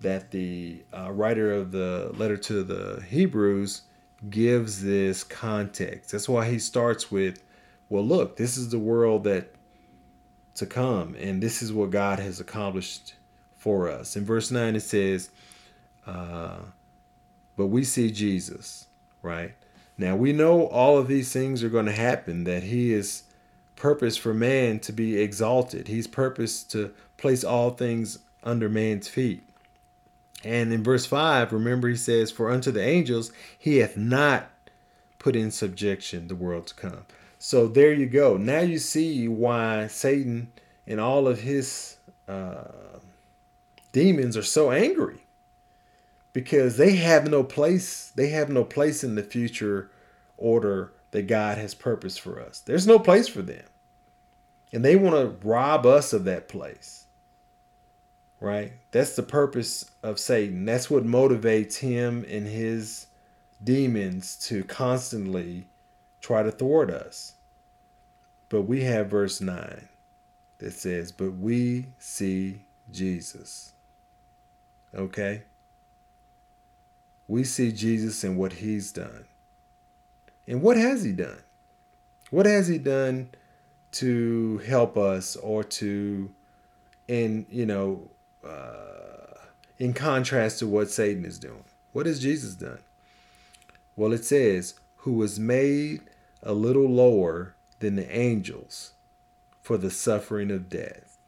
that the uh, writer of the letter to the Hebrews gives this context. That's why he starts with, well, look, this is the world that to come, and this is what God has accomplished for us. In verse nine, it says, uh, but we see Jesus, right? Now, we know all of these things are going to happen, that he is purposed for man to be exalted. He's purposed to place all things under man's feet. And in verse five, remember, he says, for unto the angels he hath not put in subjection the world to come. So there you go. Now you see why Satan and all of his uh, demons are so angry, because they have no place. They have no place in the future order that God has purposed for us. There's no place for them. And they want to rob us of that place, right? That's the purpose of Satan. That's what motivates him and his demons to constantly try to thwart us. But we have verse nine that says, but we see Jesus. Okay? We see Jesus and what he's done. And what has he done? What has he done to help us, or to, in, you know, uh, in contrast to what Satan is doing? What has Jesus done? Well, it says, who was made a little lower than the angels for the suffering of death.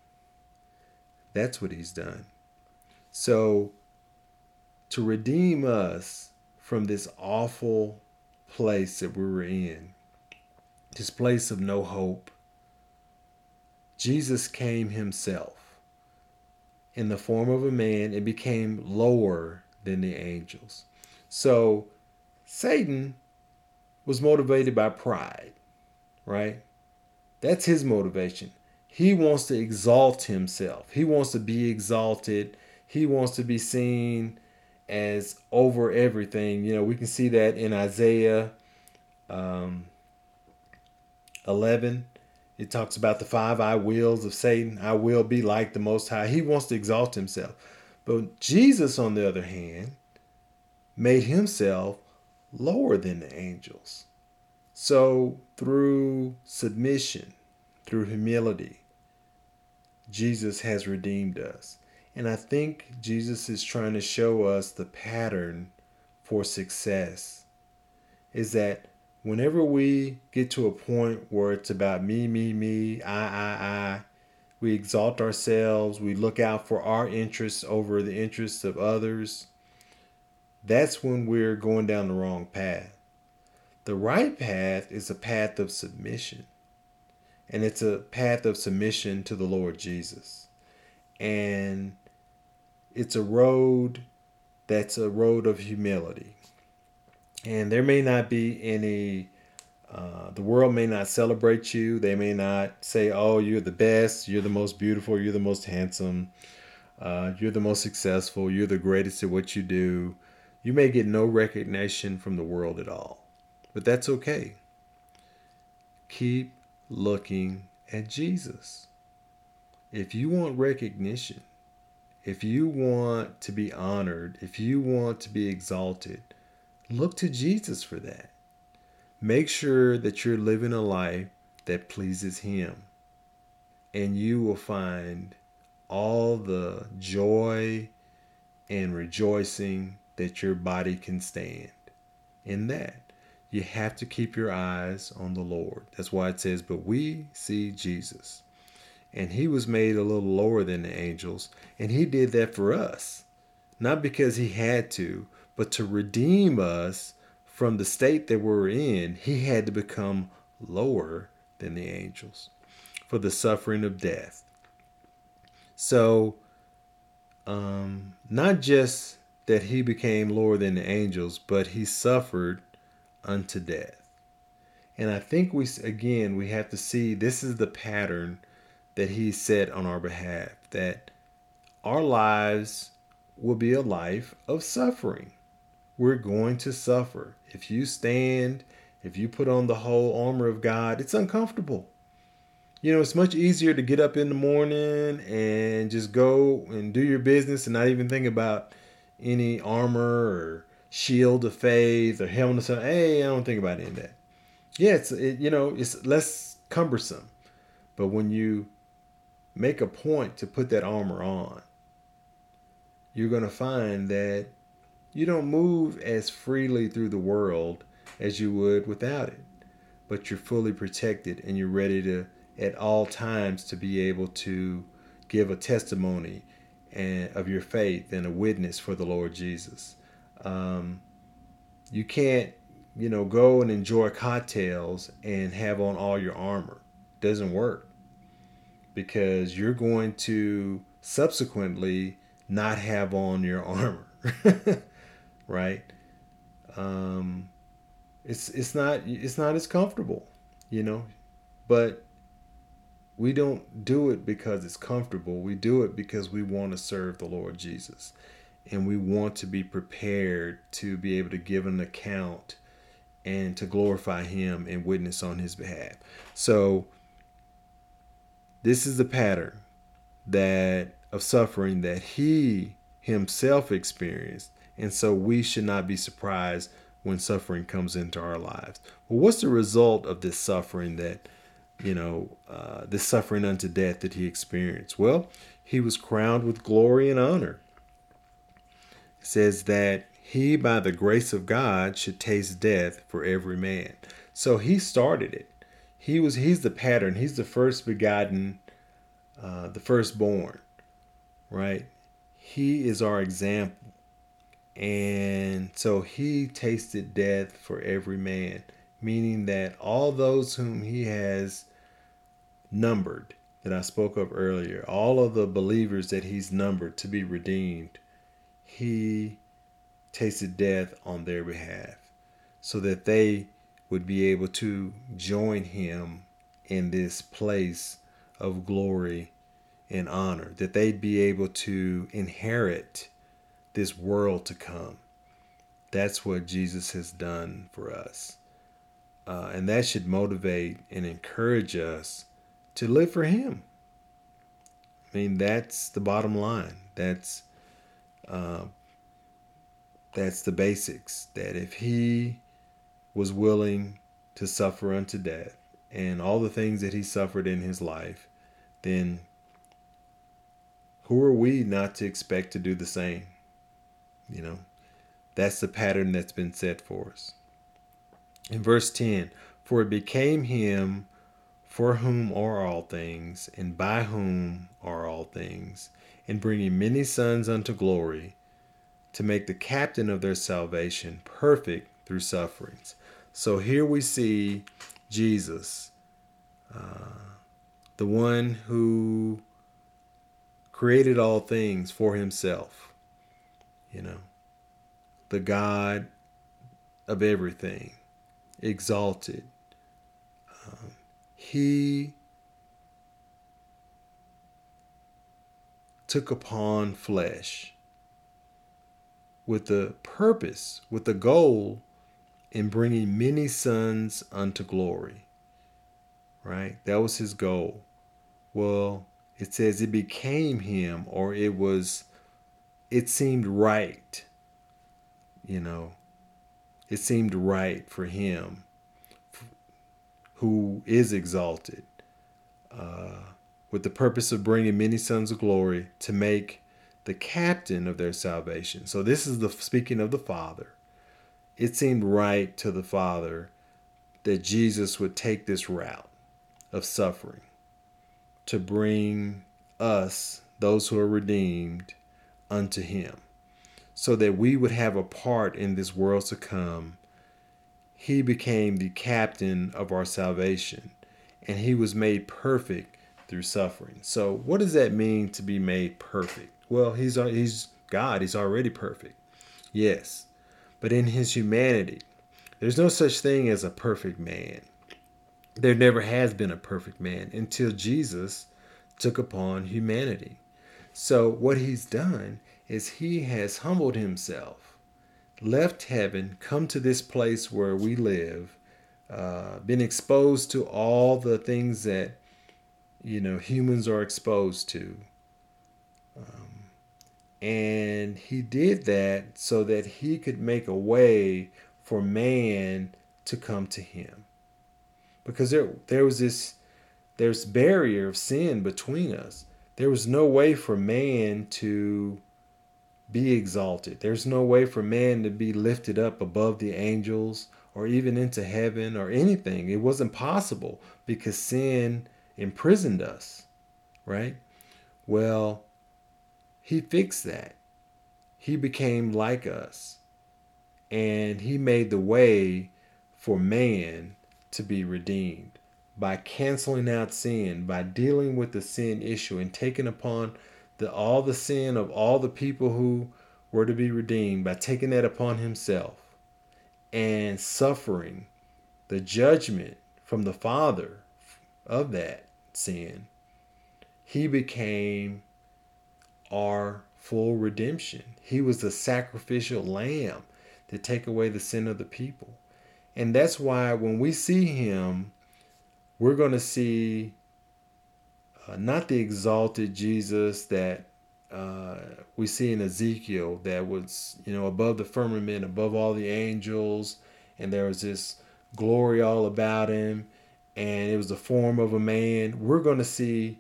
That's what he's done. So, to redeem us from this awful place that we were in, this place of no hope, Jesus came himself in the form of a man and became lower than the angels. So Satan was motivated by pride, right? That's his motivation. He wants to exalt himself. He wants to be exalted. He wants to be seen as over everything. You know, we can see that in Isaiah um, eleven. It talks about the five I wills of Satan. I will be like the Most High. He wants to exalt himself. But Jesus, on the other hand, made himself lower than the angels. So through submission, through humility, Jesus has redeemed us. And I think Jesus is trying to show us the pattern for success is that whenever we get to a point where it's about me, me, me, I, I, I, we exalt ourselves, we look out for our interests over the interests of others, that's when we're going down the wrong path. The right path is a path of submission, and it's a path of submission to the Lord Jesus. And it's a road that's a road of humility. And there may not be any, uh, the world may not celebrate you. They may not say, oh, you're the best, you're the most beautiful, you're the most handsome, uh, you're the most successful, you're the greatest at what you do. You may get no recognition from the world at all, but that's okay. Keep looking at Jesus. If you want recognition, if you want to be honored, if you want to be exalted, look to Jesus for that. Make sure that you're living a life that pleases him, and you will find all the joy and rejoicing that your body can stand in that. You have to keep your eyes on the Lord. That's why it says, but we see Jesus. And he was made a little lower than the angels. And he did that for us. Not because he had to, but to redeem us from the state that we're in, he had to become lower than the angels for the suffering of death. So, um, not just that he became lower than the angels, but he suffered unto death. And I think we, again, we have to see this is the pattern that he set on our behalf, that our lives will be a life of suffering. We're going to suffer. If you stand, if you put on the whole armor of God, it's uncomfortable. You know, it's much easier to get up in the morning and just go and do your business and not even think about any armor or shield of faith or helmet. Hey, I don't think about any of that. Yeah, it's, it, you know, it's less cumbersome. But when you make a point to put that armor on, you're going to find that you don't move as freely through the world as you would without it. But you're fully protected and you're ready to, at all times, to be able to give a testimony and of your faith and a witness for the Lord Jesus. Um, you can't, you know, go and enjoy cocktails and have on all your armor. Doesn't work, because you're going to subsequently not have on your armor, right? Um, it's it's not it's not as comfortable, you know, but we don't do it because it's comfortable. We do it because we want to serve the Lord Jesus. And we want to be prepared to be able to give an account and to glorify him and witness on his behalf. So this is the pattern that of suffering that he himself experienced. And so we should not be surprised when suffering comes into our lives. Well, what's the result of this suffering that You know, uh, this suffering unto death that he experienced? Well, he was crowned with glory and honor. It says that he, by the grace of God, should taste death for every man. So he started it. He was, he's the pattern. He's the first begotten, uh, the firstborn, right? He is our example. And so he tasted death for every man, meaning that all those whom he has numbered, that I spoke of earlier, all of the believers that he's numbered to be redeemed, he tasted death on their behalf so that they would be able to join him in this place of glory and honor, that they'd be able to inherit this world to come. That's what Jesus has done for us. Uh, and that should motivate and encourage us to live for him. I mean, that's the bottom line. That's uh, that's the basics. That if he was willing to suffer unto death and all the things that he suffered in his life, then who are we not to expect to do the same? You know, that's the pattern that's been set for us. In verse ten, for it became him for whom are all things, and by whom are all things, and bringing many sons unto glory, to make the captain of their salvation perfect through sufferings. So here we see Jesus, uh, the one who created all things for himself, you know, the God of everything, exalted. Um, he took upon flesh with the purpose, with the goal in bringing many sons unto glory, right? That was his goal. Well, it says it became him, or it was, it seemed right, you know, it seemed right for him who is exalted uh, with the purpose of bringing many sons of glory to make the captain of their salvation. So this is the speaking of the Father. It seemed right to the Father that Jesus would take this route of suffering to bring us, those who are redeemed, unto him, so that we would have a part in this world to come he became the captain of our salvation, and he was made perfect through suffering. So what does that mean to be made perfect? Well, he's he's God. He's already perfect. Yes. But in his humanity, there's no such thing as a perfect man. There never has been a perfect man until Jesus took upon humanity. So what he's done is he has humbled himself, left heaven, come to this place where we live, uh, been exposed to all the things that, you know, humans are exposed to. Um, And he did that so that he could make a way for man to come to him. Because there there was this there's barrier of sin between us. There was no way for man to be exalted. There's no way for man to be lifted up above the angels or even into heaven or anything. It wasn't possible because sin imprisoned us, right? Well, he fixed that. He became like us. And he made the way for man to be redeemed by canceling out sin, by dealing with the sin issue and taking upon the, all the sin of all the people who were to be redeemed, by taking that upon himself and suffering the judgment from the Father of that sin. He became our full redemption. He was the sacrificial lamb to take away the sin of the people. And that's why when we see him, we're going to see uh, not the exalted Jesus that uh, we see in Ezekiel, that was, you know, above the firmament, above all the angels, and there was this glory all about him, and it was the form of a man. We're going to see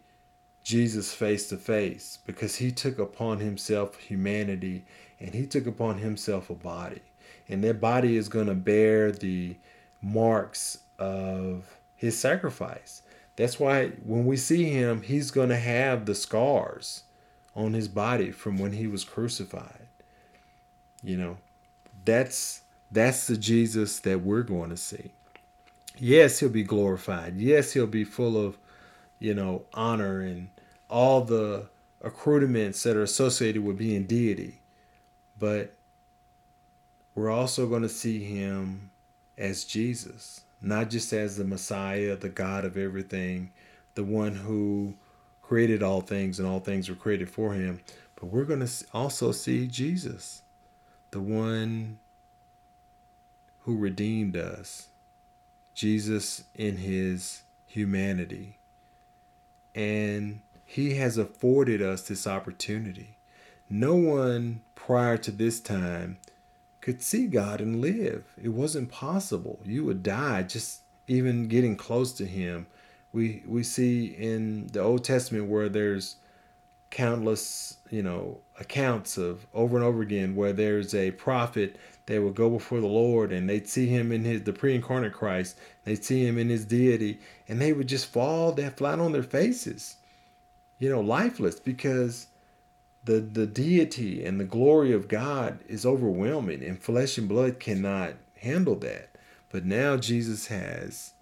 Jesus face to face because he took upon himself humanity and he took upon himself a body, and that body is going to bear the marks of his sacrifice. That's why when we see him, he's going to have the scars on his body from when he was crucified. You know, that's that's the Jesus that we're going to see. Yes, he'll be glorified. Yes, he'll be full of, you know, honor and all the accoutrements that are associated with being deity. But we're also going to see him as Jesus, not just as the Messiah, the God of everything, the one who created all things and all things were created for him. But we're going to also see Jesus, the one who redeemed us, Jesus in his humanity. And he has afforded us this opportunity. No one prior to this time could see God and live. It wasn't possible. You would die just even getting close to him. We we see in the Old Testament where there's countless, you know, accounts of over and over again where there's a prophet that would go before the Lord, and they'd see him in his the pre-incarnate Christ. They'd see him in his deity, and they would just fall that flat on their faces, you know, lifeless, because the the deity and the glory of God is overwhelming, and flesh and blood cannot handle that. But now Jesus has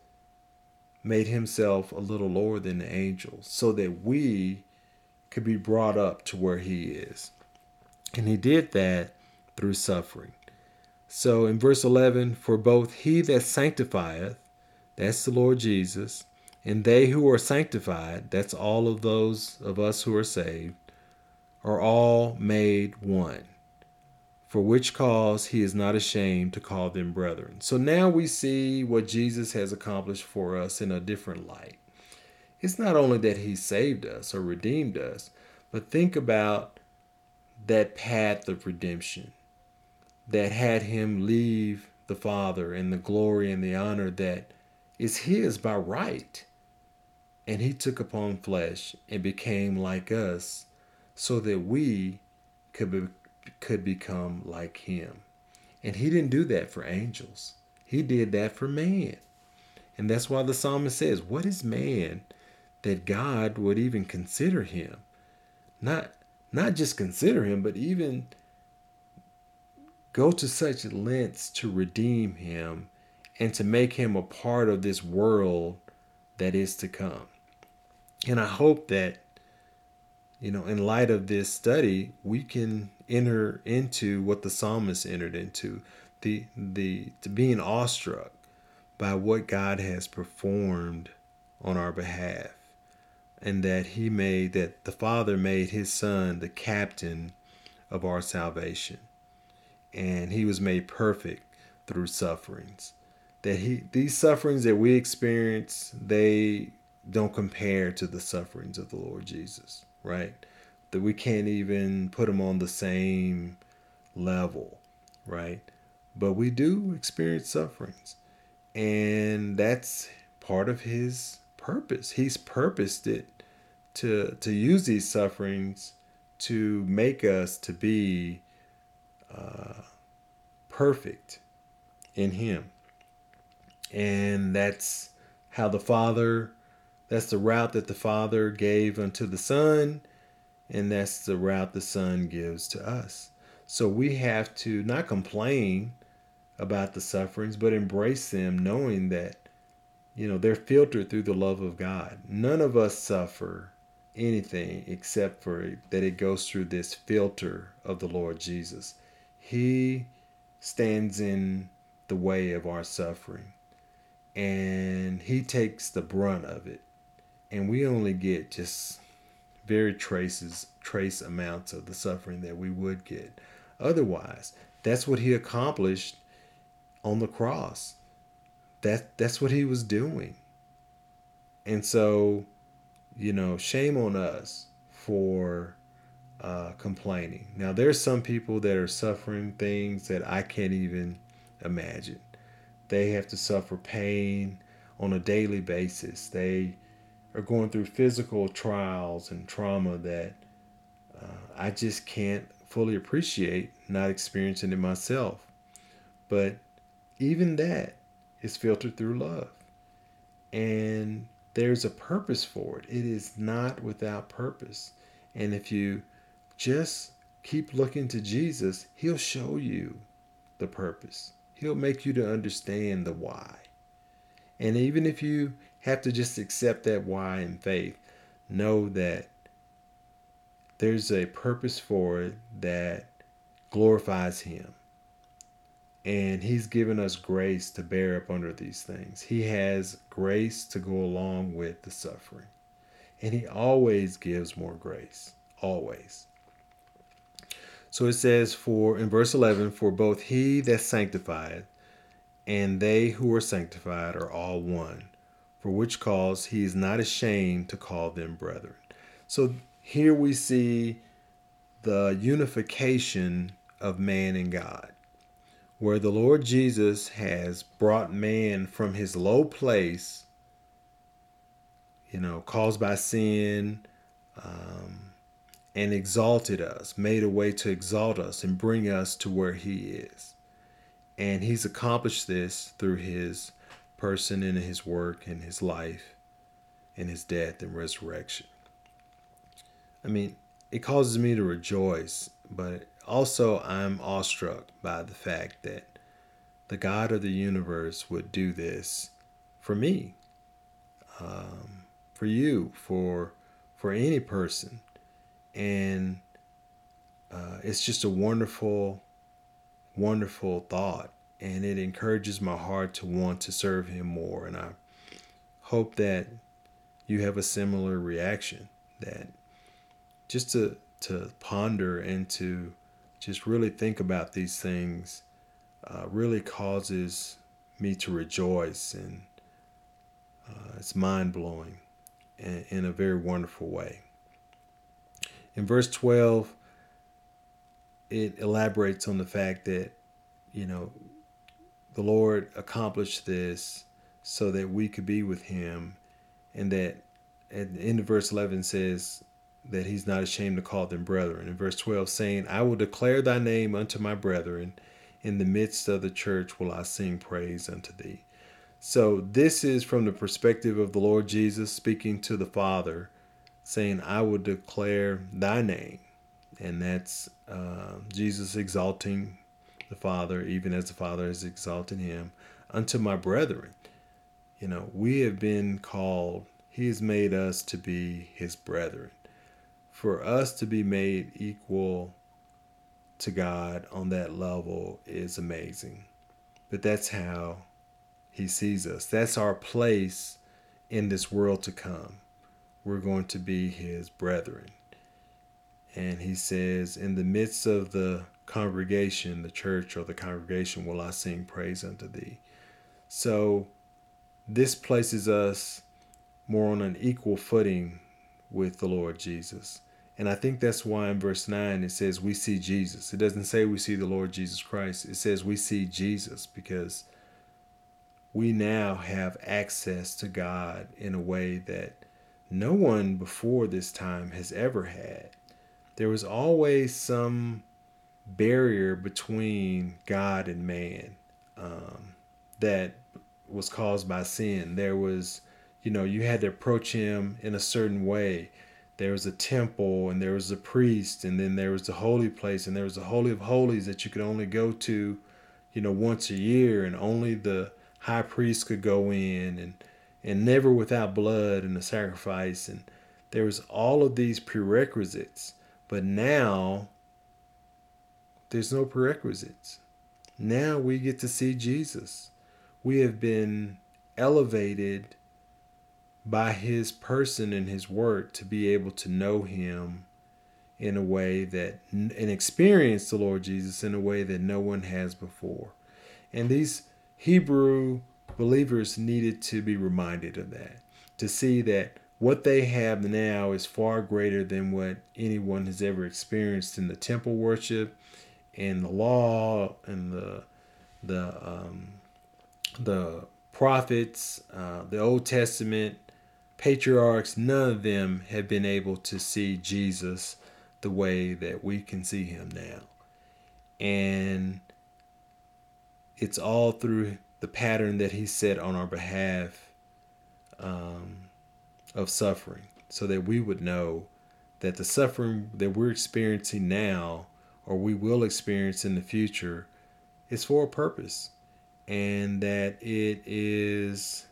made himself a little lower than the angels so that we could be brought up to where he is. And he did that through suffering. So in verse eleven, for both he that sanctifieth, that's the Lord Jesus, and they who are sanctified, that's all of those of us who are saved, are all made one, for which cause he is not ashamed to call them brethren. So now we see what Jesus has accomplished for us in a different light. It's not only that he saved us or redeemed us, but think about that path of redemption that had him leave the Father and the glory and the honor that is his by right. And he took upon flesh and became like us so that we could be, could become like him. And he didn't do that for angels. He did that for man. And that's why the psalmist says, what is man that God would even consider him? Not, not just consider him, but even go to such lengths to redeem him and to make him a part of this world that is to come. And I hope that, you know, in light of this study, we can enter into what the psalmist entered into, the the to being awestruck by what God has performed on our behalf, and that he made, that the Father made his Son the captain of our salvation, and he was made perfect through sufferings. That he, these sufferings that we experience, they don't compare to the sufferings of the Lord Jesus, right? That we can't even put them on the same level, right? But we do experience sufferings, and that's part of his purpose. He's purposed it to to use these sufferings to make us to be uh, perfect in him. And that's how the Father, that's the route that the Father gave unto the Son, and that's the route the Son gives to us. So we have to not complain about the sufferings, but embrace them, knowing that, you know, they're filtered through the love of God. None of us suffer anything except for that it goes through this filter of the Lord Jesus. He stands in the way of our suffering, and he takes the brunt of it, and we only get just very traces, trace amounts of the suffering that we would get otherwise. That's what he accomplished on the cross. That that's what he was doing. And so, you know, shame on us for uh, complaining. Now, there's some people that are suffering things that I can't even imagine. They have to suffer pain on a daily basis. They are going through physical trials and trauma that uh, I just can't fully appreciate, not experiencing it myself. But even that is filtered through love. And there's a purpose for it. It is not without purpose. And if you just keep looking to Jesus, he'll show you the purpose. He'll make you to understand the why. And even if you have to just accept that why in faith, know that there's a purpose for it that glorifies him. And he's given us grace to bear up under these things. He has grace to go along with the suffering. And he always gives more grace. Always. So it says for in verse eleven, for both he that sanctifieth and they who are sanctified are all one, for which cause he is not ashamed to call them brethren. So here we see the unification of man and God, where the Lord Jesus has brought man from his low place, you know, caused by sin, um, and exalted us, made a way to exalt us and bring us to where he is. And he's accomplished this through his person and his work and his life and his death and resurrection. I mean, it causes me to rejoice, but also I'm awestruck by the fact that the God of the universe would do this for me, um, for you, for, for any person. And uh, it's just a wonderful, wonderful thought. And it encourages my heart to want to serve him more. And I hope that you have a similar reaction, that just to, to ponder and to just really think about these things uh, really causes me to rejoice. And uh, it's mind-blowing in, in a very wonderful way. In verse twelve, it elaborates on the fact that, you know, the Lord accomplished this so that we could be with him. And that at the end of verse eleven says that he's not ashamed to call them brethren. In verse twelve, saying, I will declare thy name unto my brethren. In the midst of the church will I sing praise unto thee. So this is from the perspective of the Lord Jesus speaking to the Father, saying, I will declare thy name. And that's uh, Jesus exalting the Father, even as the Father has exalted him. unto my brethren. You know, we have been called, he has made us to be his brethren. For us to be made equal to God on that level is amazing. But that's how he sees us. That's our place in this world to come. We're going to be his brethren. And he says, in the midst of the congregation, the church or the congregation, will I sing praise unto thee. So this places us more on an equal footing with the Lord Jesus. And I think that's why in verse nine it says we see Jesus. It doesn't say we see the Lord Jesus Christ. It says we see Jesus, because we now have access to God in a way that no one before this time has ever had. There was always some barrier between God and man um, that was caused by sin. There was, you know, you had to approach him in a certain way. There was a temple, and there was a priest, and then there was the holy place, and there was the Holy of Holies that you could only go to, you know, once a year, and only the high priest could go in, and, and never without blood and a sacrifice. And there was all of these prerequisites, but now there's no prerequisites. Now we get to see Jesus. We have been elevated by his person and his work to be able to know him in a way that, and experience the Lord Jesus in a way that no one has before. And these Hebrew believers needed to be reminded of that, to see that what they have now is far greater than what anyone has ever experienced in the temple worship and the law and the, the, um, the prophets, uh, the Old Testament, patriarchs. None of them have been able to see Jesus the way that we can see him now. And it's all through the pattern that he set on our behalf um, of suffering, so that we would know that the suffering that we're experiencing now, or we will experience in the future, is for a purpose, and that it is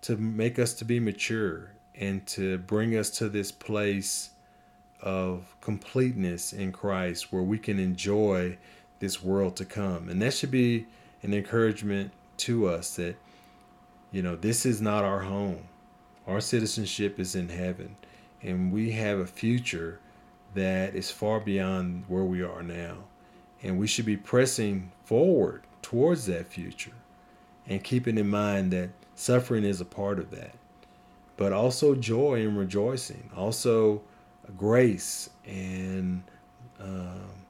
to make us to be mature and to bring us to this place of completeness in Christ, where we can enjoy this world to come. And that should be an encouragement to us that, you know, this is not our home. Our citizenship is in heaven, and we have a future that is far beyond where we are now. And we should be pressing forward towards that future and keeping in mind that suffering is a part of that, but also joy and rejoicing, also grace and um,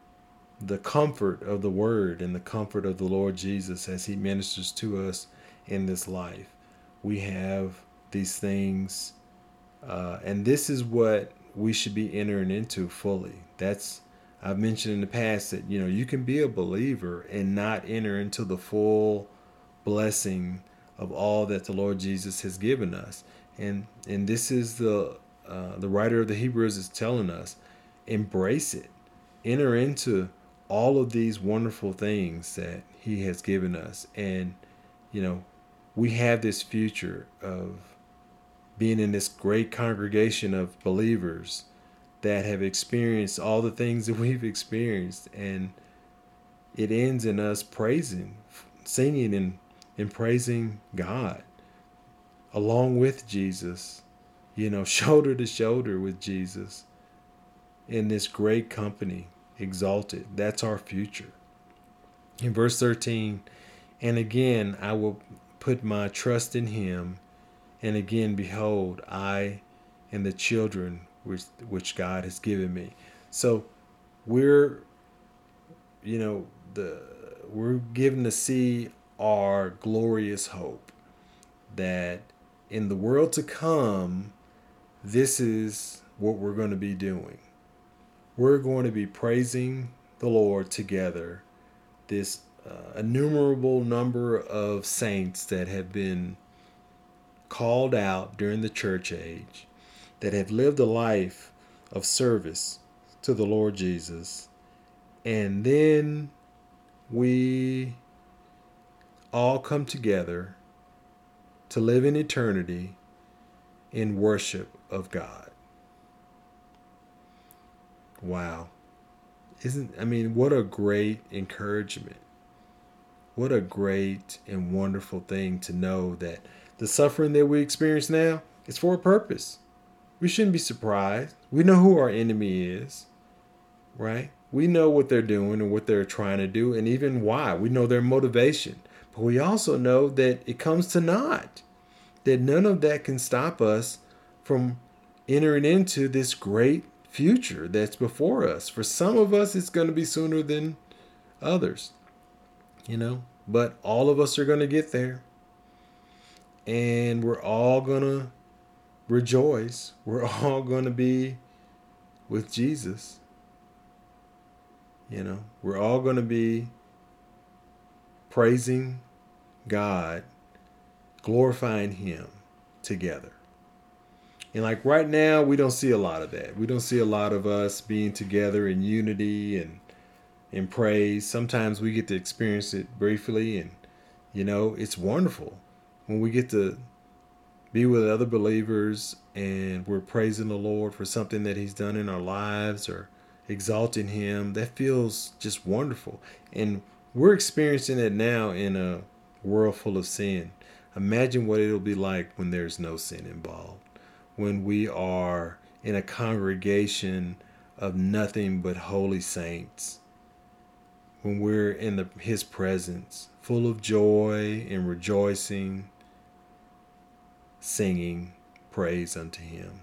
the comfort of the word and the comfort of the Lord Jesus as he ministers to us in this life. We have these things, uh, and this is what we should be entering into fully. That's, I've mentioned in the past that, you know, you can be a believer and not enter into the full blessing of all that the Lord Jesus has given us. And and this is the uh, the writer of the Hebrews is telling us, embrace it. Enter into all of these wonderful things that he has given us. And, you know, we have this future of being in this great congregation of believers that have experienced all the things that we've experienced. And it ends in us praising, singing and and praising God along with Jesus, you know, shoulder to shoulder with Jesus in this great company, exalted. That's our future. In verse thirteen, and again, I will put my trust in him. And again, behold, I and the children which, which God has given me. So we're, you know, the, we're given to see our glorious hope that in the world to come, this is what we're going to be doing. We're going to be praising the Lord together. This uh, innumerable number of saints that have been called out during the church age, that have lived a life of service to the Lord Jesus. And then we all come together to live in eternity in worship of God. Wow. Isn't, I mean, what a great encouragement. What a great and wonderful thing to know that the suffering that we experience now is for a purpose. We shouldn't be surprised. We know who our enemy is, right? We know what they're doing and what they're trying to do and even why. We know their motivation. But we also know that it comes to naught, that none of that can stop us from entering into this great future that's before us. For some of us, it's going to be sooner than others, you know, but all of us are going to get there, and we're all going to rejoice. We're all going to be with Jesus. You know, we're all going to be praising God, glorifying him together. And like right now, we don't see a lot of that. We don't see a lot of us being together in unity and in praise. Sometimes we get to experience it briefly, and, you know, it's wonderful when we get to be with other believers and we're praising the Lord for something that he's done in our lives or exalting him. That feels just wonderful. And we're experiencing it now in a world full of sin. Imagine what it'll be like when there's no sin involved. When we are in a congregation of nothing but holy saints, when we're in the, his presence, full of joy and rejoicing, singing praise unto him.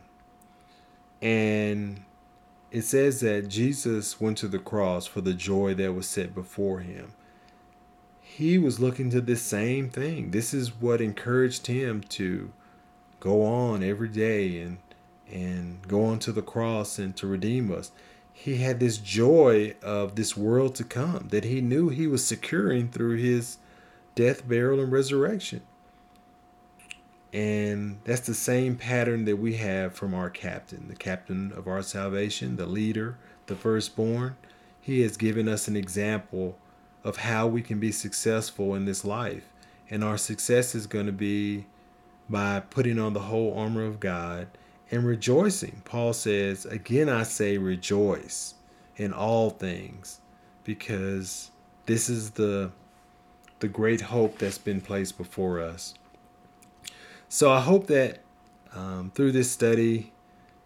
And it says that Jesus went to the cross for the joy that was set before him. He was looking to this same thing. This is what encouraged him to go on every day and and go on to the cross and to redeem us. He had this joy of this world to come that he knew he was securing through his death, burial, and resurrection. And that's the same pattern that we have from our captain, the captain of our salvation, the leader, the firstborn. He has given us an example of how we can be successful in this life. And our success is going to be by putting on the whole armor of God and rejoicing. Paul says, again, I say rejoice in all things, because this is the the great hope that's been placed before us. So I hope that um, through this study,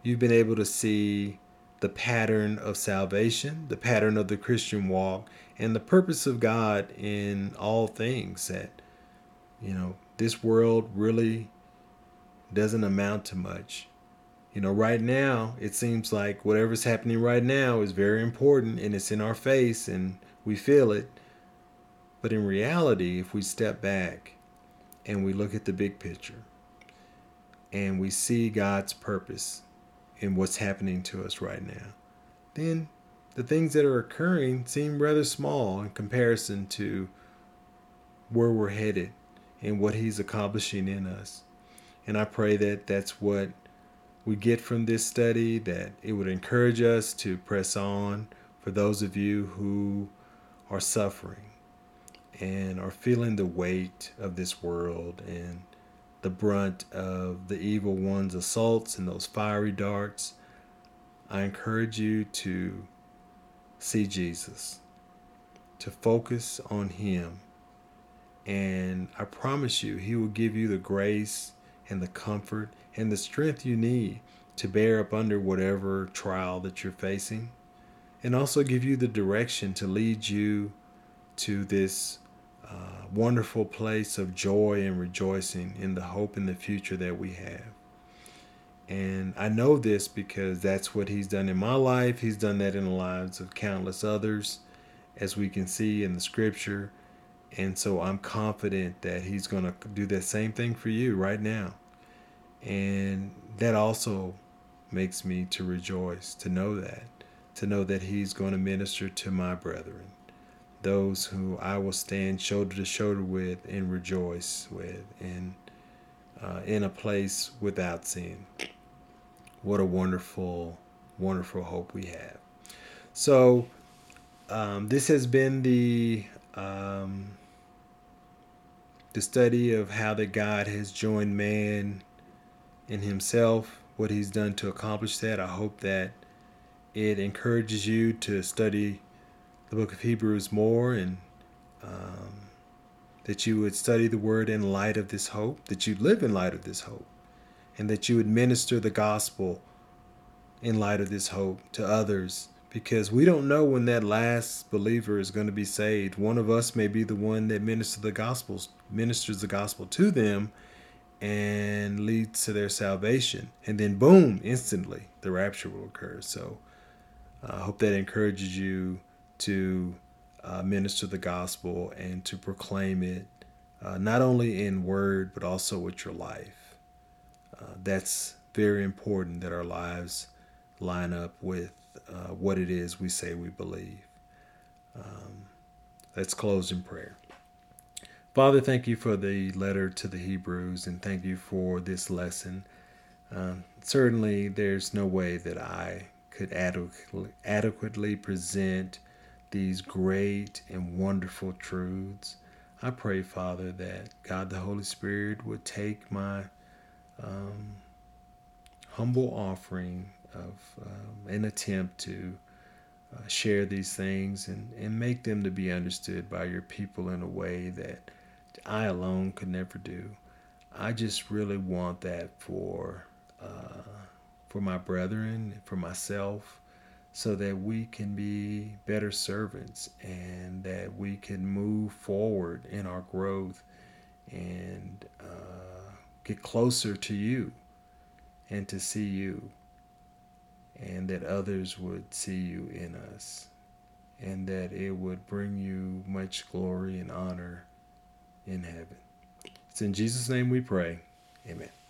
you've been able to see the pattern of salvation, the pattern of the Christian walk, and the purpose of God in all things, that, you know, this world really doesn't amount to much. You know, right now, it seems like whatever's happening right now is very important and it's in our face and we feel it. But in reality, if we step back and we look at the big picture and we see God's purpose in what's happening to us right now, then the things that are occurring seem rather small in comparison to where we're headed and what he's accomplishing in us. And I pray that that's what we get from this study, that it would encourage us to press on for those of you who are suffering and are feeling the weight of this world and the brunt of the evil one's assaults and those fiery darts. I encourage you to see Jesus, to focus on him. And I promise you, he will give you the grace and the comfort and the strength you need to bear up under whatever trial that you're facing, and also give you the direction to lead you to this uh, wonderful place of joy and rejoicing in the hope and the future that we have. And I know this because that's what he's done in my life. He's done that in the lives of countless others, as we can see in the scripture. And so I'm confident that he's going to do that same thing for you right now. And that also makes me to rejoice, to know that, to know that he's going to minister to my brethren, those who I will stand shoulder to shoulder with and rejoice with, and uh, in a place without sin. What a wonderful, wonderful hope we have. So um, this has been the... Um, the study of how that God has joined man in himself, what he's done to accomplish that. I hope that it encourages you to study the book of Hebrews more, and um, that you would study the word in light of this hope, that you live in light of this hope, and that you would minister the gospel in light of this hope to others, because we don't know when that last believer is going to be saved. One of us may be the one that ministers the gospels, ministers the gospel to them and leads to their salvation. And then boom, instantly the rapture will occur. So I hope that encourages you to uh, minister the gospel and to proclaim it, uh, not only in word, but also with your life. Uh, that's very important, that our lives line up with uh, what it is we say we believe. Um, let's close in prayer. Father, thank you for the letter to the Hebrews, and thank you for this lesson. Um, certainly, there's no way that I could adequately, adequately present these great and wonderful truths. I pray, Father, that God the Holy Spirit would take my um, humble offering of um, an attempt to uh, share these things and, and make them to be understood by your people in a way that I alone could never do. I just really want that for uh, for my brethren, for myself, so that we can be better servants and that we can move forward in our growth and uh, get closer to you and to see you, and that others would see you in us, and that it would bring you much glory and honor in heaven. It's in Jesus' name we pray. Amen.